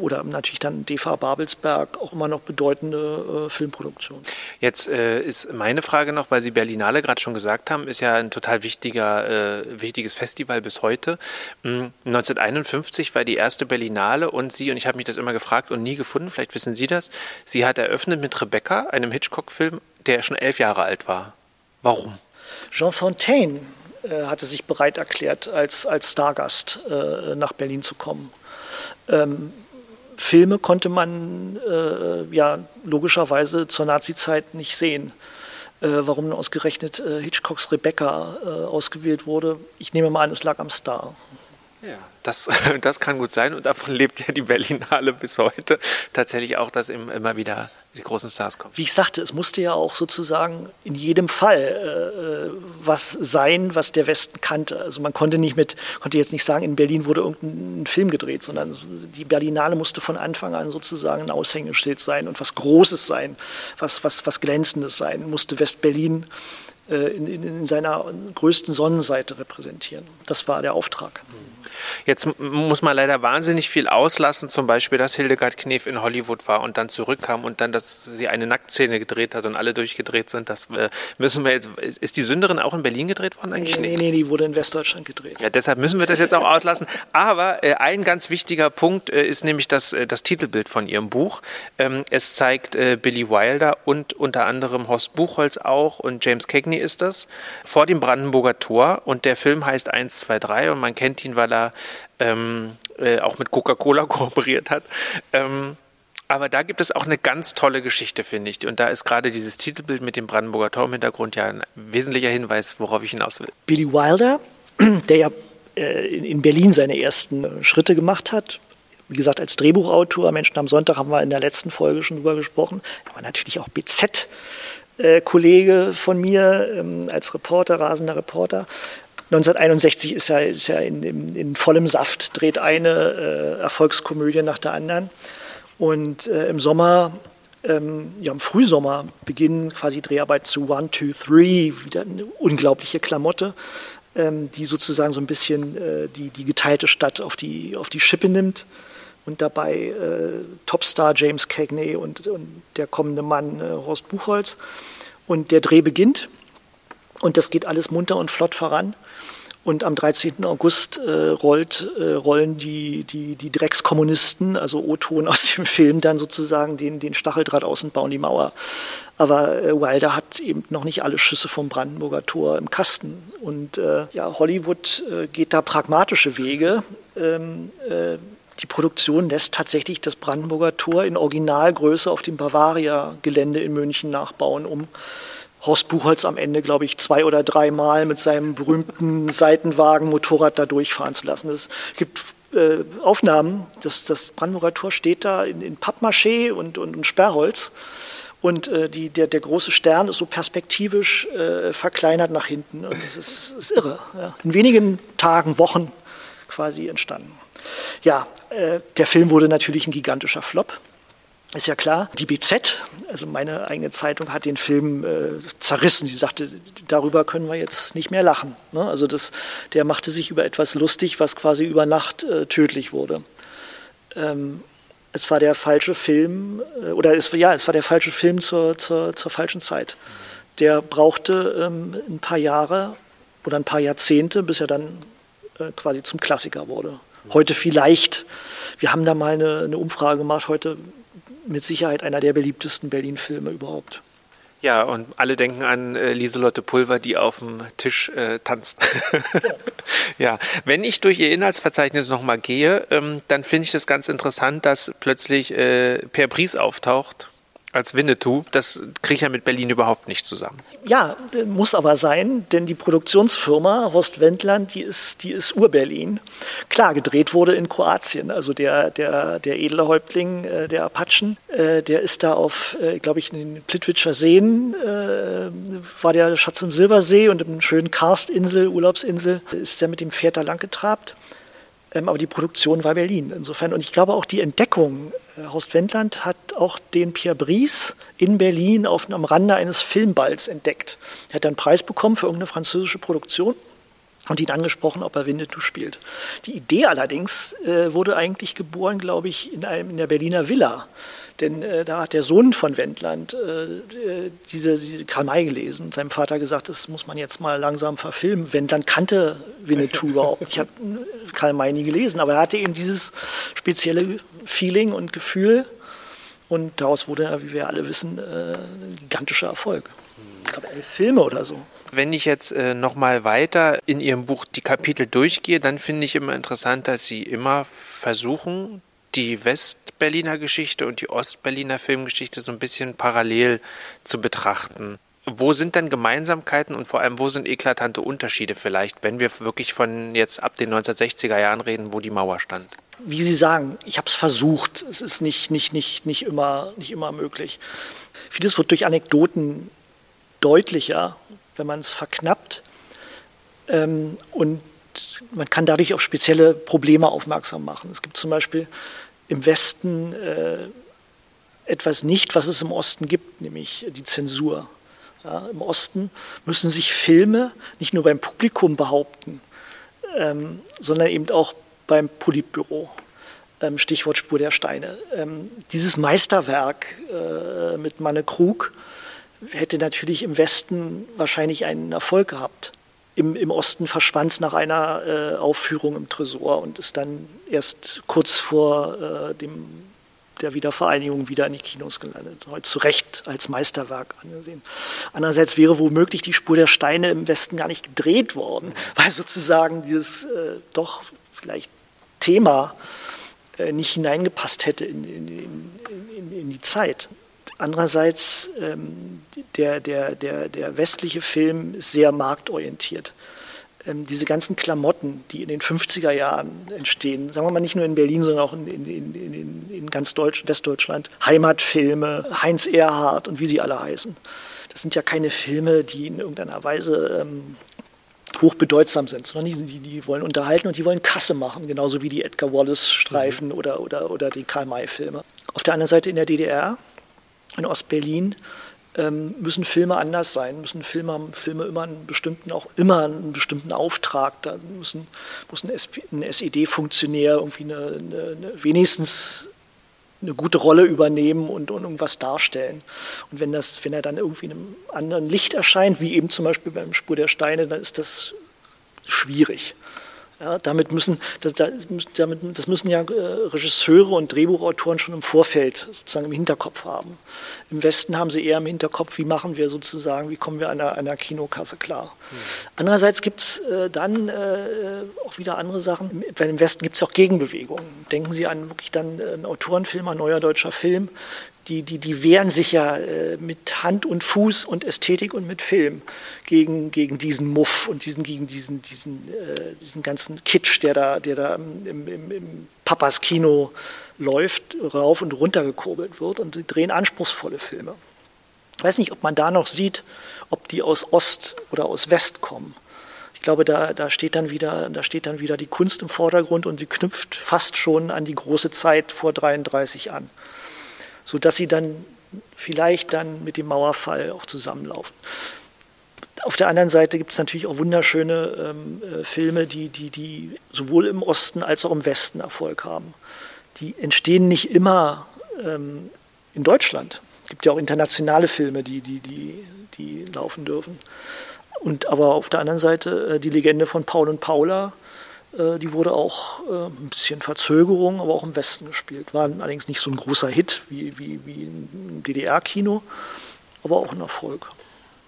oder natürlich dann D E F A Babelsberg auch immer noch bedeutende äh, Filmproduktion. Jetzt äh, ist meine Frage noch, weil Sie Berlinale gerade schon gesagt haben, ist ja ein total wichtiger, äh, wichtiges Festival bis heute. Hm, neunzehnhunderteinundfünfzig war die erste Berlinale und Sie, und ich habe mich das immer gefragt und nie gefunden, vielleicht wissen Sie das, sie hat eröffnet mit Rebecca, einem Hitchcock-Film, der schon elf Jahre alt war. Warum? Jean Fontaine äh, hatte sich bereit erklärt, als, als Stargast äh, nach Berlin zu kommen. Ähm, Filme konnte man äh, ja logischerweise zur Nazi-Zeit nicht sehen. Äh, warum ausgerechnet äh, Hitchcocks Rebecca äh, ausgewählt wurde, ich nehme mal an, es lag am Star. Ja, das, das kann gut sein und davon lebt ja die Berlinale bis heute tatsächlich auch, dass immer wieder die großen Stars kommen. Wie ich sagte, es musste ja auch sozusagen in jedem Fall äh, was sein, was der Westen kannte. Also man konnte nicht mit, konnte jetzt nicht sagen, in Berlin wurde irgendein Film gedreht, sondern die Berlinale musste von Anfang an sozusagen ein Aushängeschild sein und was Großes sein, was, was, was Glänzendes sein, musste West-Berlin In, in, in seiner größten Sonnenseite repräsentieren. Das war der Auftrag. Jetzt muss man leider wahnsinnig viel auslassen, zum Beispiel, dass Hildegard Knef in Hollywood war und dann zurückkam und dann, dass sie eine Nacktszene gedreht hat und alle durchgedreht sind. Das müssen wir jetzt. Ist die Sünderin auch in Berlin gedreht worden eigentlich? Nee, nee, nee, die wurde in Westdeutschland gedreht. Ja, deshalb müssen wir das jetzt auch auslassen. Aber äh, ein ganz wichtiger Punkt äh, ist nämlich das, äh, das Titelbild von ihrem Buch. Ähm, es zeigt äh, Billy Wilder und unter anderem Horst Buchholz auch und James Cagney ist das, vor dem Brandenburger Tor und der Film heißt eins, zwei, drei und man kennt ihn, weil er ähm, äh, auch mit Coca-Cola kooperiert hat. Ähm, aber da gibt es auch eine ganz tolle Geschichte, finde ich. Und da ist gerade dieses Titelbild mit dem Brandenburger Tor im Hintergrund ja ein wesentlicher Hinweis, worauf ich hinaus will. Billy Wilder, der ja äh, in Berlin seine ersten Schritte gemacht hat, wie gesagt, als Drehbuchautor, Menschen am Sonntag haben wir in der letzten Folge schon drüber gesprochen, aber natürlich auch B Z Kollege von mir als Reporter, rasender Reporter. neunzehnhunderteinundsechzig ist er, ist er in, in, in vollem Saft, dreht eine äh, Erfolgskomödie nach der anderen. Und äh, im Sommer, ähm, ja im Frühsommer, beginnen quasi Dreharbeiten zu One, Two, Three, wieder eine unglaubliche Klamotte, ähm, die sozusagen so ein bisschen äh, die, die geteilte Stadt auf die, auf die Schippe nimmt. Und dabei äh, Topstar James Cagney und, und der kommende Mann äh, Horst Buchholz. Und der Dreh beginnt und das geht alles munter und flott voran. Und am dreizehnten August äh, rollt, äh, rollen die, die, die Dreckskommunisten, also O-Ton aus dem Film, dann sozusagen den, den Stacheldraht aus und bauen die Mauer. Aber äh, Wilder hat eben noch nicht alle Schüsse vom Brandenburger Tor im Kasten. Und äh, ja, Hollywood äh, geht da pragmatische Wege. Ähm, äh, Die Produktion lässt tatsächlich das Brandenburger Tor in Originalgröße auf dem Bavaria-Gelände in München nachbauen, um Horst Buchholz am Ende, glaube ich, zwei oder dreimal mit seinem berühmten Seitenwagen-Motorrad da durchfahren zu lassen. Es gibt äh, Aufnahmen, das, das Brandenburger Tor steht da in, in Pappmaché und, und, und Sperrholz. Und äh, die, der, der große Stern ist so perspektivisch äh, verkleinert nach hinten. Und das ist, ist irre. Ja. In wenigen Tagen, Wochen quasi entstanden. Ja, äh, der Film wurde natürlich ein gigantischer Flop. Ist ja klar. Die B Z, also meine eigene Zeitung, hat den Film äh, zerrissen. Sie sagte, darüber können wir jetzt nicht mehr lachen. Ne? Also das, der machte sich über etwas lustig, was quasi über Nacht äh, tödlich wurde. Ähm, es war der falsche Film, äh, oder es, ja, es war der falsche Film zur, zur, zur falschen Zeit. Der brauchte ähm, ein paar Jahre oder ein paar Jahrzehnte, bis er dann äh, quasi zum Klassiker wurde. Heute vielleicht, wir haben da mal eine, eine Umfrage gemacht, heute mit Sicherheit einer der beliebtesten Berlin-Filme überhaupt. Ja, und alle denken an äh, Lieselotte Pulver, die auf dem Tisch äh, tanzt. Ja. Ja, wenn ich durch ihr Inhaltsverzeichnis nochmal gehe, ähm, dann finde ich das ganz interessant, dass plötzlich äh, Per Bries auftaucht als Winnetou. Das kriege ich ja mit Berlin überhaupt nicht zusammen. Ja, muss aber sein, denn die Produktionsfirma Horst Wendland, die ist, die ist Ur-Berlin. Klar, gedreht wurde in Kroatien, also der, der, der edle Häuptling äh, der Apachen, äh, der ist da auf, äh, glaube ich, in den Plitwitscher Seen, äh, war der Schatz im Silbersee und im schönen Karstinsel, Urlaubsinsel, ist der mit dem Pferd da lang getrabt. Ähm, aber die Produktion war Berlin insofern. Und ich glaube auch die Entdeckung, Horst Wendland hat auch den Pierre Brice in Berlin auf, am Rande eines Filmballs entdeckt. Er hat einen Preis bekommen für irgendeine französische Produktion und ihn angesprochen, ob er Winnetou spielt. Die Idee allerdings äh, wurde eigentlich geboren, glaube ich, in, einem, in der Berliner Villa. Denn äh, da hat der Sohn von Wendland äh, diese, diese Karl-May gelesen und seinem Vater gesagt, das muss man jetzt mal langsam verfilmen. Wendland kannte Winnetou überhaupt. Ich habe Karl-May nie gelesen, aber er hatte eben dieses spezielle Feeling und Gefühl. Und daraus wurde, wie wir alle wissen, äh, ein gigantischer Erfolg. Ich glaube, elf Filme oder so. Wenn ich jetzt äh, nochmal weiter in Ihrem Buch die Kapitel durchgehe, dann finde ich immer interessant, dass Sie immer versuchen, die Westberliner Geschichte und die Ostberliner Filmgeschichte so ein bisschen parallel zu betrachten. Wo sind denn Gemeinsamkeiten und vor allem, wo sind eklatante Unterschiede vielleicht, wenn wir wirklich von jetzt ab den neunzehnhundertsechziger Jahren reden, wo die Mauer stand? Wie Sie sagen, ich habe es versucht. Es ist nicht, nicht, nicht, nicht, immer, nicht immer möglich. Vieles wird durch Anekdoten deutlicher, wenn man es verknappt. Ähm, und man kann dadurch auf spezielle Probleme aufmerksam machen. Es gibt zum Beispiel im Westen äh, etwas nicht, was es im Osten gibt, nämlich die Zensur. Ja, im Osten müssen sich Filme nicht nur beim Publikum behaupten, ähm, sondern eben auch beim Politbüro. Ähm, Stichwort Spur der Steine. Ähm, dieses Meisterwerk äh, mit Manne Krug hätte natürlich im Westen wahrscheinlich einen Erfolg gehabt. Im, im Osten verschwand es nach einer äh, Aufführung im Tresor und ist dann erst kurz vor äh, dem, der Wiedervereinigung wieder in die Kinos gelandet. Heute zu Recht als Meisterwerk angesehen. Andererseits wäre womöglich die Spur der Steine im Westen gar nicht gedreht worden, weil sozusagen dieses äh, doch vielleicht Thema äh, nicht hineingepasst hätte in, in, in, in, in die Zeit. Andererseits, ähm, der, der, der, der westliche Film ist sehr marktorientiert. Ähm, diese ganzen Klamotten, die in den fünfziger Jahren entstehen, sagen wir mal nicht nur in Berlin, sondern auch in, in, in, in, in ganz Deutsch, Westdeutschland, Heimatfilme, Heinz Erhardt und wie sie alle heißen. Das sind ja keine Filme, die in irgendeiner Weise ähm, hochbedeutsam sind, sondern die, die wollen unterhalten und die wollen Kasse machen, genauso wie die Edgar Wallace-Streifen mhm. oder, oder, oder die Karl-May-Filme. Auf der anderen Seite in der D D R, in Ostberlin ähm, müssen Filme anders sein, müssen Filme, Filme immer einen bestimmten, auch immer einen bestimmten Auftrag. Da müssen, muss ein, ein S E D-Funktionär irgendwie eine, eine, eine, wenigstens eine gute Rolle übernehmen und, und irgendwas darstellen. Und wenn, das, wenn er dann irgendwie in einem anderen Licht erscheint, wie eben zum Beispiel beim Spur der Steine, dann ist das schwierig. Ja, damit müssen, das, das müssen ja Regisseure und Drehbuchautoren schon im Vorfeld sozusagen im Hinterkopf haben. Im Westen haben sie eher im Hinterkopf, wie machen wir sozusagen, wie kommen wir an einer, einer Kinokasse klar. Mhm. Andererseits gibt es äh, dann äh, auch wieder andere Sachen, weil im Westen gibt es auch Gegenbewegungen. Denken Sie an wirklich dann einen Autorenfilm, ein neuer deutscher Film, Die, die, die wehren sich ja äh, mit Hand und Fuß und Ästhetik und mit Film gegen, gegen diesen Muff und diesen, gegen diesen, diesen, äh, diesen ganzen Kitsch, der da, der da im, im, im Papas Kino läuft, rauf und runter gekurbelt wird. Und sie drehen anspruchsvolle Filme. Ich weiß nicht, ob man da noch sieht, ob die aus Ost oder aus West kommen. Ich glaube, da, da, steht dann wieder, da steht dann wieder die Kunst im Vordergrund und sie knüpft fast schon an die große Zeit vor dreiunddreißig an, sodass sie dann vielleicht dann mit dem Mauerfall auch zusammenlaufen. Auf der anderen Seite gibt es natürlich auch wunderschöne ähm, Filme, die, die, die sowohl im Osten als auch im Westen Erfolg haben. Die entstehen nicht immer ähm, in Deutschland. Es gibt ja auch internationale Filme, die, die, die, die laufen dürfen. Und aber auf der anderen Seite äh, die Legende von Paul und Paula, äh, die wurde auch äh, ein bisschen Verzögerung, aber auch im Westen gespielt. War allerdings nicht so ein großer Hit wie, wie, wie im D D R-Kino, aber auch ein Erfolg.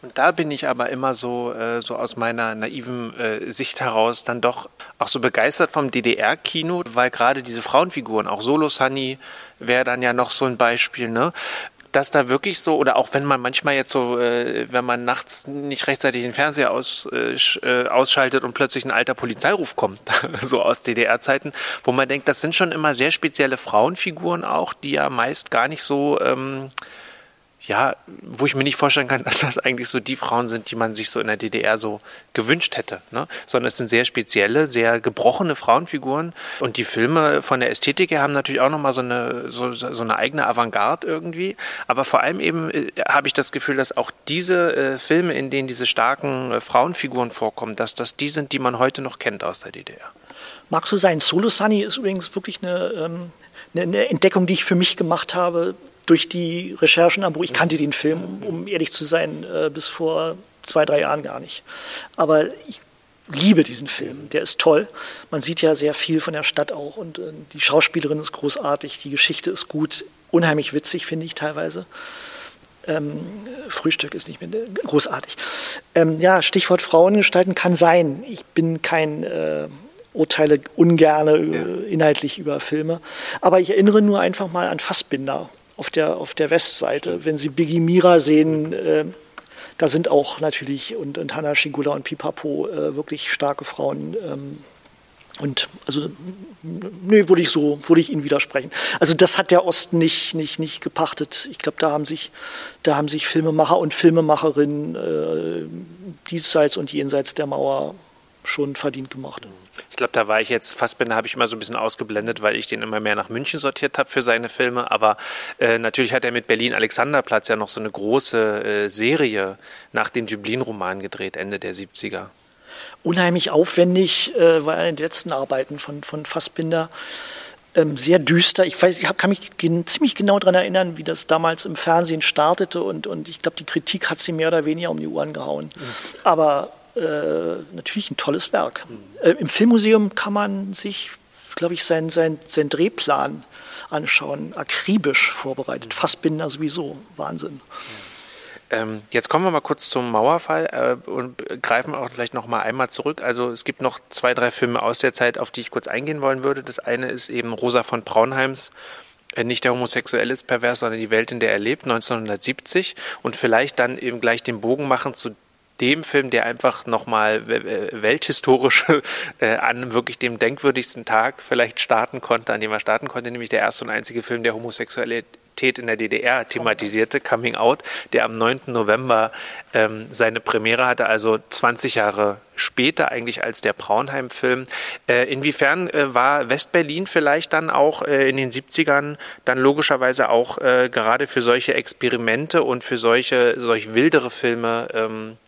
Und da bin ich aber immer so, äh, so aus meiner naiven äh, Sicht heraus dann doch auch so begeistert vom D D R-Kino, weil gerade diese Frauenfiguren, auch Solo Sunny wäre dann ja noch so ein Beispiel, ne? Dass da wirklich so, oder auch wenn man manchmal jetzt so, äh, wenn man nachts nicht rechtzeitig den Fernseher aus, äh, ausschaltet und plötzlich ein alter Polizeiruf kommt, so aus D D R-Zeiten, wo man denkt, das sind schon immer sehr spezielle Frauenfiguren auch, die ja meist gar nicht so, ähm, ja, wo ich mir nicht vorstellen kann, dass das eigentlich so die Frauen sind, die man sich so in der D D R so gewünscht hätte, ne? Sondern es sind sehr spezielle, sehr gebrochene Frauenfiguren. Und die Filme von der Ästhetik her haben natürlich auch nochmal so eine, so, so eine eigene Avantgarde irgendwie. Aber vor allem eben äh, habe ich das Gefühl, dass auch diese äh, Filme, in denen diese starken äh, Frauenfiguren vorkommen, dass das die sind, die man heute noch kennt aus der D D R. Mag so sein. Solo Sunny ist übrigens wirklich eine, ähm, eine, eine Entdeckung, die ich für mich gemacht habe, durch die Recherchen am Buch. Ich kannte den Film, um ehrlich zu sein, bis vor zwei, drei Jahren gar nicht. Aber ich liebe diesen Film, der ist toll. Man sieht ja sehr viel von der Stadt auch und die Schauspielerin ist großartig, die Geschichte ist gut, unheimlich witzig, finde ich teilweise. Ähm, Frühstück ist nicht mehr großartig. Ähm, ja, Stichwort Frauengestalten kann sein. Ich bin kein... Äh, urteile ungerne ja. inhaltlich über Filme. Aber ich erinnere nur einfach mal an Fassbinder auf der, auf der Westseite. Wenn Sie Biggie Mira sehen, äh, da sind auch natürlich und, und Hanna Schigula und Pipapo äh, wirklich starke Frauen. Ähm, und also, nö, würde ich so, würde ich Ihnen widersprechen. Also das hat der Osten nicht, nicht, nicht gepachtet. Ich glaube, da haben sich, da haben sich Filmemacher und Filmemacherinnen äh, diesseits und jenseits der Mauer schon verdient gemacht. Ich glaube, da war ich jetzt, Fassbinder habe ich immer so ein bisschen ausgeblendet, weil ich den immer mehr nach München sortiert habe für seine Filme, aber äh, natürlich hat er mit Berlin-Alexanderplatz ja noch so eine große äh, Serie nach dem Dublin-Roman gedreht, Ende der siebziger. Unheimlich aufwendig äh, war in den letzten Arbeiten von, von Fassbinder, ähm, sehr düster. Ich weiß, ich hab, kann mich gen- ziemlich genau daran erinnern, wie das damals im Fernsehen startete und, und ich glaube, die Kritik hat sie mehr oder weniger um die Ohren gehauen. Mhm. Aber Äh, natürlich ein tolles Werk. Äh, Im Filmmuseum kann man sich, glaube ich, seinen, seinen, seinen Drehplan anschauen, akribisch vorbereitet. Fassbinder sowieso, Wahnsinn. Ähm, jetzt kommen wir mal kurz zum Mauerfall äh, und greifen auch vielleicht noch mal einmal zurück. Also es gibt noch zwei, drei Filme aus der Zeit, auf die ich kurz eingehen wollen würde. Das eine ist eben Rosa von Braunheims Nicht der Homosexuell ist pervers, sondern die Welt, in der er lebt, neunzehnhundertsiebzig. Und vielleicht dann eben gleich den Bogen machen zu dem Film, der einfach nochmal welthistorisch äh, an wirklich dem denkwürdigsten Tag vielleicht starten konnte, an dem er starten konnte, nämlich der erste und einzige Film, der Homosexualität in der D D R thematisierte, Coming Out, der am neunten November ähm, seine Premiere hatte, also zwanzig Jahre später eigentlich als der Braunheim-Film. Äh, inwiefern äh, war West-Berlin vielleicht dann auch äh, in den siebzigern dann logischerweise auch äh, gerade für solche Experimente und für solche, solch wildere Filme ähm,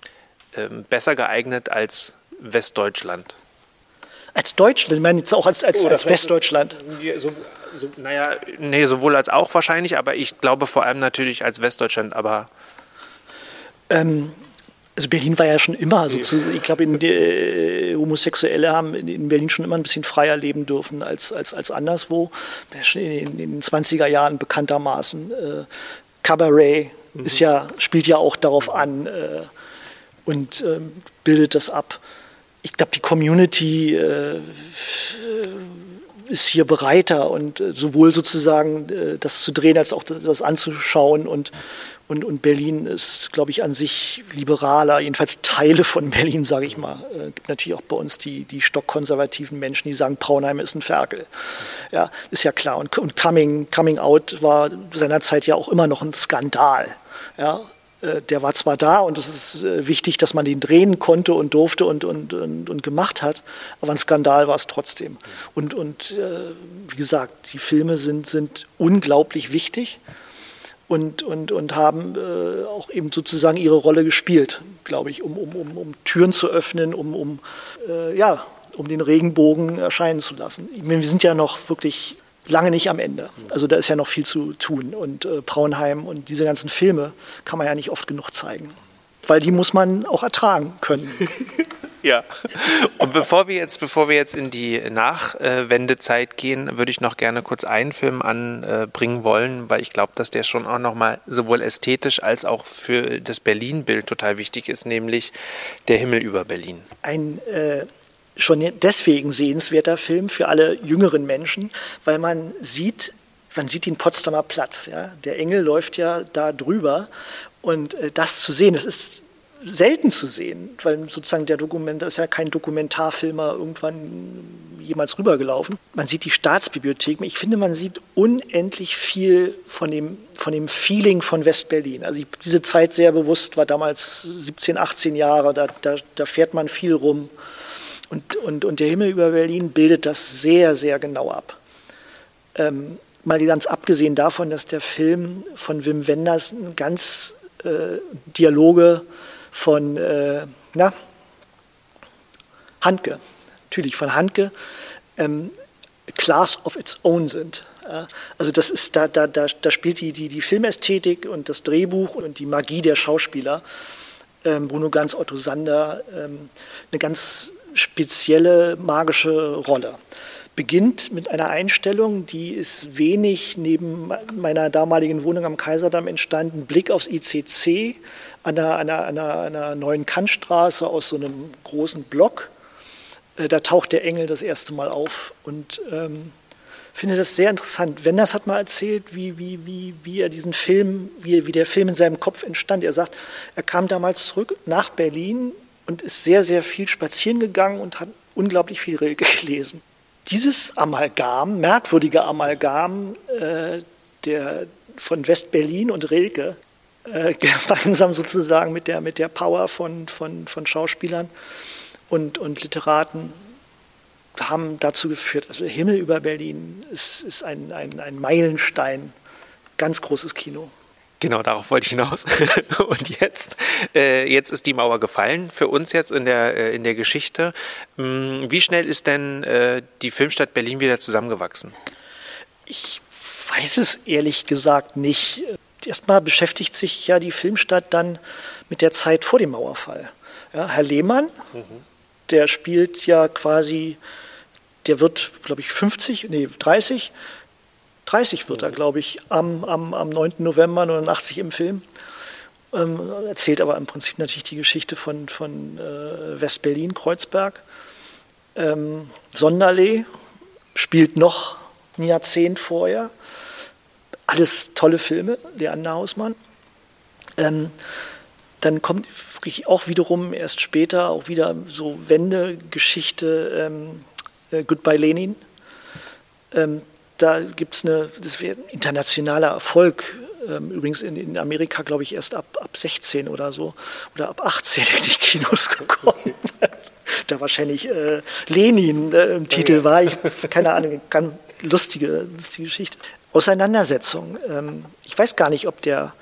besser geeignet als Westdeutschland? Als Deutschland? Ich meine jetzt auch als, als, oh, als Westdeutschland. So, so, naja, nee, sowohl als auch wahrscheinlich, aber ich glaube vor allem natürlich als Westdeutschland, aber... Ähm, also Berlin war ja schon immer, so zu, ich glaube, in die, Homosexuelle haben in Berlin schon immer ein bisschen freier leben dürfen als, als, als anderswo. In den zwanziger Jahren bekanntermaßen. Äh, Cabaret mhm. ist ja, spielt ja auch darauf an, äh, und ähm, bildet das ab. Ich glaube, die Community äh, ist hier bereiter und äh, sowohl sozusagen äh, das zu drehen, als auch das, das anzuschauen. Und, und, und Berlin ist, glaube ich, an sich liberaler, jedenfalls Teile von Berlin, sage ich mal. Es äh, gibt natürlich auch bei uns die, die stockkonservativen Menschen, die sagen, Braunheim ist ein Ferkel. Ja, ist ja klar. Und, und Coming, Coming Out war seinerzeit ja auch immer noch ein Skandal. Ja. der war zwar da und es ist wichtig, dass man ihn drehen konnte und durfte und, und, und, und gemacht hat, aber ein Skandal war es trotzdem. Und, und äh, wie gesagt, die Filme sind, sind unglaublich wichtig und, und, und haben äh, auch eben sozusagen ihre Rolle gespielt, glaube ich, um, um, um, um Türen zu öffnen, um, um, äh, ja, um den Regenbogen erscheinen zu lassen. Ich meine, wir sind ja noch wirklich lange nicht am Ende. Also da ist ja noch viel zu tun. Und äh, Braunheim und diese ganzen Filme kann man ja nicht oft genug zeigen. Weil die muss man auch ertragen können. Ja. Und bevor wir jetzt, bevor wir jetzt in die Nachwendezeit gehen, würde ich noch gerne kurz einen Film anbringen wollen, weil ich glaube, dass der schon auch nochmal sowohl ästhetisch als auch für das Berlin-Bild total wichtig ist, nämlich Der Himmel über Berlin. Ein äh schon deswegen sehenswerter Film für alle jüngeren Menschen, weil man sieht, man sieht den Potsdamer Platz. Ja? Der Engel läuft ja da drüber und äh, das zu sehen, das ist selten zu sehen, weil sozusagen der Dokument, da ist ja kein Dokumentarfilmer irgendwann jemals rübergelaufen. Man sieht die Staatsbibliothek. Ich finde, man sieht unendlich viel von dem, von dem Feeling von West-Berlin. Also ich, diese Zeit sehr bewusst war damals siebzehn, achtzehn Jahre, da, da, da fährt man viel rum. Und, und, und Der Himmel über Berlin bildet das sehr, sehr genau ab. Ähm, mal ganz abgesehen davon, dass der Film von Wim Wenders ganz äh, Dialoge von äh, na, Handke, natürlich von Handke, ähm, Class of its own sind. Ja? Also das ist da, da, da, da spielt die, die, die Filmästhetik und das Drehbuch und die Magie der Schauspieler, ähm, Bruno Ganz, Otto Sander, ähm, eine ganz spezielle magische Rolle. Beginnt mit einer Einstellung, die ist wenig neben meiner damaligen Wohnung am Kaiserdamm entstanden. Blick aufs I C C an einer, einer, einer, einer neuen Kantstraße aus so einem großen Block. Da taucht der Engel das erste Mal auf und ähm, finde das sehr interessant. Wenders hat mal erzählt, wie, wie, wie, wie er diesen Film, wie, wie der Film in seinem Kopf entstand. Er sagt, er kam damals zurück nach Berlin und ist sehr, sehr viel spazieren gegangen und hat unglaublich viel gelesen. Dieses Amalgam, merkwürdige Amalgam äh, der, von West-Berlin und Rilke, äh, gemeinsam sozusagen mit der, mit der Power von, von, von Schauspielern und, und Literaten, haben dazu geführt, also Himmel über Berlin ist, ist ein, ein, ein Meilenstein, ganz großes Kino. Genau, darauf wollte ich hinaus. Und jetzt, äh, jetzt ist die Mauer gefallen, für uns jetzt in der, äh, in der Geschichte. Wie schnell ist denn äh, die Filmstadt Berlin wieder zusammengewachsen? Ich weiß es ehrlich gesagt nicht. Erstmal beschäftigt sich ja die Filmstadt dann mit der Zeit vor dem Mauerfall. Ja, Herr Lehmann, mhm. der spielt ja quasi, der wird, glaube ich, fünfzig, nee, dreißig, dreißig wird er, glaube ich, am, am, am neunten November neunundachtzig im Film. Ähm, erzählt aber im Prinzip natürlich die Geschichte von, von äh, West-Berlin, Kreuzberg. Ähm, Sonderlee spielt noch ein Jahrzehnt vorher. Alles tolle Filme, Leander Hausmann. Ähm, dann kommt auch wiederum erst später auch wieder so Wendegeschichte, ähm, äh, Goodbye Lenin. Ähm, Da gibt es eine, das wäre ein internationaler Erfolg, übrigens in, in Amerika, glaube ich, erst ab, ab sechzehn oder so, oder ab achtzehn in die Kinos gekommen. Da wahrscheinlich äh, Lenin äh, im Titel okay. war, ich keine Ahnung, ganz lustige, lustige Geschichte. Auseinandersetzung. Ähm, ich weiß gar nicht, ob der,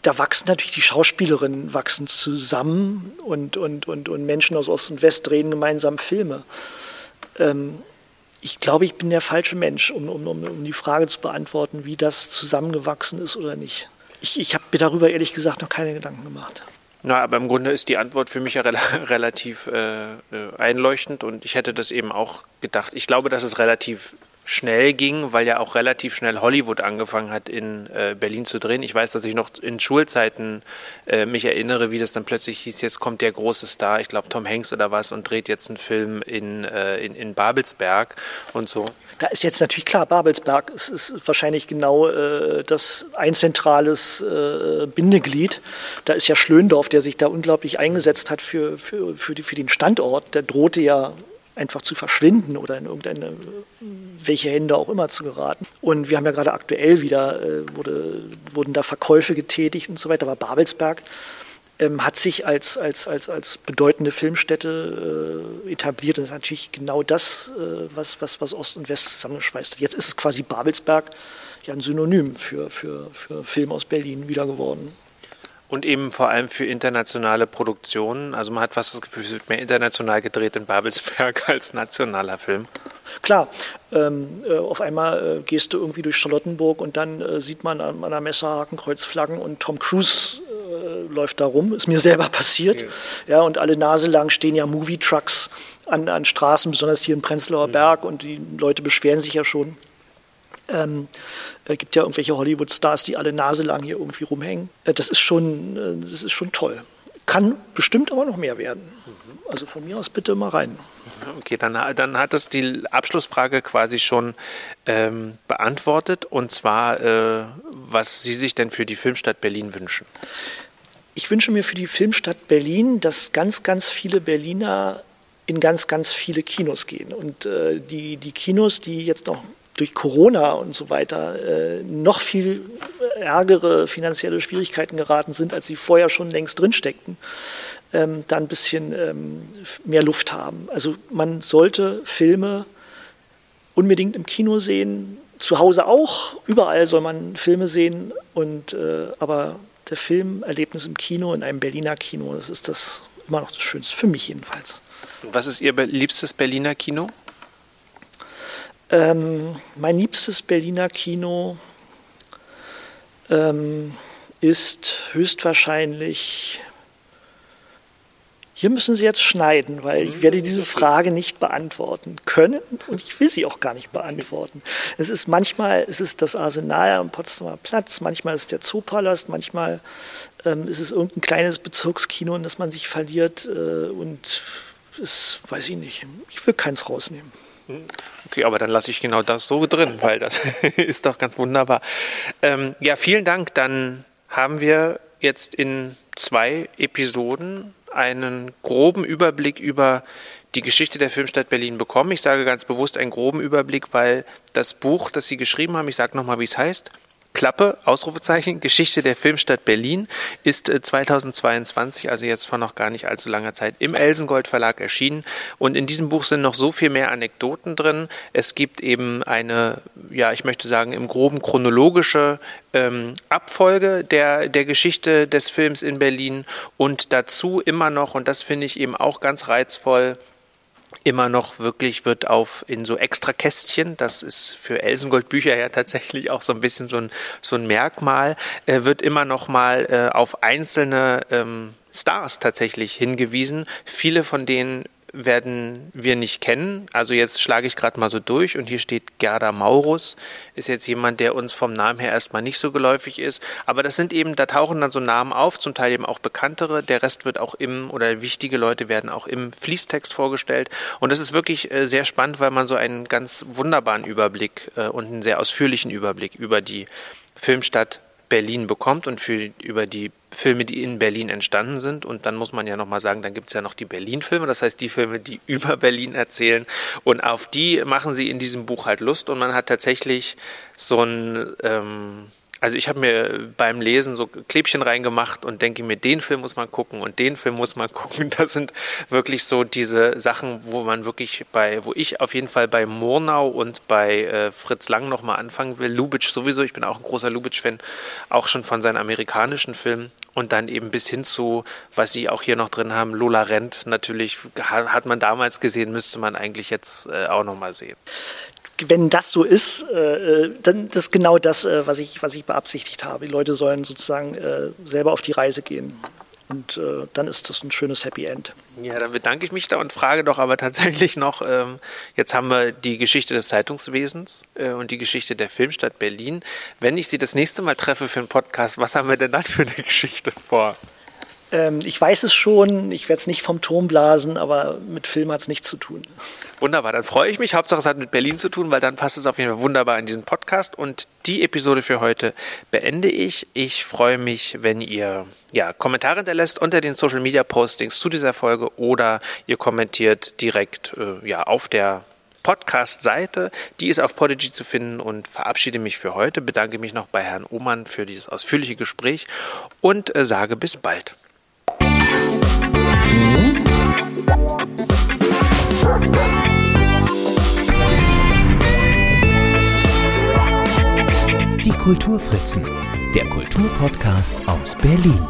da wachsen natürlich die Schauspielerinnen wachsen zusammen und, und, und, und Menschen aus Ost und West drehen gemeinsam Filme. Ähm, Ich glaube, ich bin der falsche Mensch, um, um, um die Frage zu beantworten, wie das zusammengewachsen ist oder nicht. Ich, ich habe mir darüber ehrlich gesagt noch keine Gedanken gemacht. Na, aber im Grunde ist die Antwort für mich ja re- relativ äh, einleuchtend und ich hätte das eben auch gedacht. Ich glaube, dass es relativ schnell ging, weil ja auch relativ schnell Hollywood angefangen hat, in äh, Berlin zu drehen. Ich weiß, dass ich noch in Schulzeiten äh, mich erinnere, wie das dann plötzlich hieß, jetzt kommt der große Star, ich glaube Tom Hanks oder was, und dreht jetzt einen Film in, äh, in, in Babelsberg und so. Da ist jetzt natürlich klar, Babelsberg ist, ist wahrscheinlich genau äh, das ein zentrales äh, Bindeglied. Da ist ja Schlöndorff, der sich da unglaublich eingesetzt hat für, für, für, die, für den Standort. Der drohte ja einfach zu verschwinden oder in irgendeine, welche Hände auch immer zu geraten. Und wir haben ja gerade aktuell wieder, äh, wurde, wurden da Verkäufe getätigt und so weiter, aber Babelsberg ähm, hat sich als, als, als, als bedeutende Filmstätte äh, etabliert und das ist natürlich genau das, äh, was, was, was Ost und West zusammengeschweißt hat. Jetzt ist es quasi Babelsberg ja ein Synonym für, für, für Film aus Berlin wieder geworden. Und eben vor allem für internationale Produktionen. Also man hat fast das Gefühl, es wird mehr international gedreht in Babelsberg als nationaler Film. Klar, ähm, äh, auf einmal äh, gehst du irgendwie durch Charlottenburg und dann äh, sieht man an einer Messe Hakenkreuzflaggen und Tom Cruise äh, läuft da rum. Ist mir selber passiert. Okay. Ja, und alle Nase lang stehen ja Movie-Trucks an, an Straßen, besonders hier im Prenzlauer mhm. Berg. Und die Leute beschweren sich ja schon. Es ähm, äh, gibt ja irgendwelche Hollywood-Stars, die alle Nase lang hier irgendwie rumhängen. Äh, das ist schon, äh, das ist schon toll. Kann bestimmt aber noch mehr werden. Mhm. Also von mir aus bitte mal rein. Okay, dann, dann hat das die Abschlussfrage quasi schon ähm, beantwortet. Und zwar, äh, was Sie sich denn für die Filmstadt Berlin wünschen. Ich wünsche mir für die Filmstadt Berlin, dass ganz, ganz viele Berliner in ganz, ganz viele Kinos gehen. Und äh, die, die Kinos, die jetzt noch durch Corona und so weiter äh, noch viel ärgere finanzielle Schwierigkeiten geraten sind, als sie vorher schon längst drinsteckten, ähm, da ein bisschen ähm, mehr Luft haben. Also man sollte Filme unbedingt im Kino sehen, zu Hause auch, überall soll man Filme sehen, und, äh, aber der Filmerlebnis im Kino, in einem Berliner Kino, das ist das immer noch das Schönste, für mich jedenfalls. Was ist Ihr liebstes Berliner Kino? Ähm, mein liebstes Berliner Kino ähm, ist höchstwahrscheinlich, hier müssen Sie jetzt schneiden, weil ich werde diese Frage nicht beantworten können und ich will sie auch gar nicht beantworten. Es ist manchmal, es ist das Arsenal am Potsdamer Platz, manchmal ist es der Zoopalast, manchmal ähm, ist es irgendein kleines Bezirkskino, in das man sich verliert äh, und es, weiß ich nicht, ich will keins rausnehmen. Okay, aber dann lasse ich genau das so drin, weil das ist doch ganz wunderbar. Ähm, ja, vielen Dank. Dann haben wir jetzt in zwei Episoden einen groben Überblick über die Geschichte der Filmstadt Berlin bekommen. Ich sage ganz bewusst einen groben Überblick, weil das Buch, das Sie geschrieben haben, ich sage nochmal, wie es heißt, Klappe, Ausrufezeichen, Geschichte der Filmstadt Berlin, ist zweitausendzweiundzwanzig, also jetzt vor noch gar nicht allzu langer Zeit, im Elsengold Verlag erschienen. Und in diesem Buch sind noch so viel mehr Anekdoten drin. Es gibt eben eine, ja, ich möchte sagen, im Groben chronologische ähm, Abfolge der, der Geschichte des Films in Berlin. Und dazu immer noch, und das finde ich eben auch ganz reizvoll, immer noch wirklich wird auf in so extra Kästchen, das ist für Elsengold-Bücher ja tatsächlich auch so ein bisschen so ein, so ein Merkmal, äh, wird immer noch mal äh, auf einzelne ähm, Stars tatsächlich hingewiesen. Viele von denen werden wir nicht kennen. Also jetzt schlage ich gerade mal so durch und hier steht Gerda Maurus, ist jetzt jemand, der uns vom Namen her erstmal nicht so geläufig ist. Aber das sind eben, da tauchen dann so Namen auf, zum Teil eben auch bekanntere. Der Rest wird auch im, oder wichtige Leute werden auch im Fließtext vorgestellt. Und das ist wirklich äh, sehr spannend, weil man so einen ganz wunderbaren Überblick äh, und einen sehr ausführlichen Überblick über die Filmstadt Berlin bekommt und für, über die Filme, die in Berlin entstanden sind. Und dann muss man ja nochmal sagen, dann gibt es ja noch die Berlin-Filme, das heißt die Filme, die über Berlin erzählen. Und auf die machen sie in diesem Buch halt Lust. Und man hat tatsächlich so ein, ähm, also ich habe mir beim Lesen so Klebchen reingemacht und denke mir, den Film muss man gucken und den Film muss man gucken. Das sind wirklich so diese Sachen, wo man wirklich bei, wo ich auf jeden Fall bei Murnau und bei äh, Fritz Lang nochmal anfangen will. Lubitsch sowieso, ich bin auch ein großer Lubitsch-Fan, auch schon von seinen amerikanischen Filmen. Und dann eben bis hin zu, was Sie auch hier noch drin haben, Lola Rent natürlich, hat man damals gesehen, müsste man eigentlich jetzt äh, auch nochmal sehen. Wenn das so ist, äh, dann das ist genau das, äh, was ich, was ich beabsichtigt habe. Die Leute sollen sozusagen äh, selber auf die Reise gehen. Und äh, dann ist das ein schönes Happy End. Ja, dann bedanke ich mich da und frage doch aber tatsächlich noch, ähm, jetzt haben wir die Geschichte des Zeitungswesens äh, und die Geschichte der Filmstadt Berlin. Wenn ich Sie das nächste Mal treffe für einen Podcast, was haben wir denn dann für eine Geschichte vor? ähm, ich weiß es schon, ich werde es nicht vom Turm blasen, aber mit Film hat es nichts zu tun. Wunderbar, dann freue ich mich. Hauptsache es hat mit Berlin zu tun, weil dann passt es auf jeden Fall wunderbar in diesen Podcast. Und die Episode für heute beende ich. Ich freue mich, wenn ihr ja, Kommentare hinterlässt unter den Social Media Postings zu dieser Folge oder ihr kommentiert direkt äh, ja, auf der Podcast-Seite, die ist auf Podigy zu finden, und verabschiede mich für heute, bedanke mich noch bei Herrn Ohmann für dieses ausführliche Gespräch und äh, sage bis bald. Die Kulturfritzen, der Kulturpodcast aus Berlin.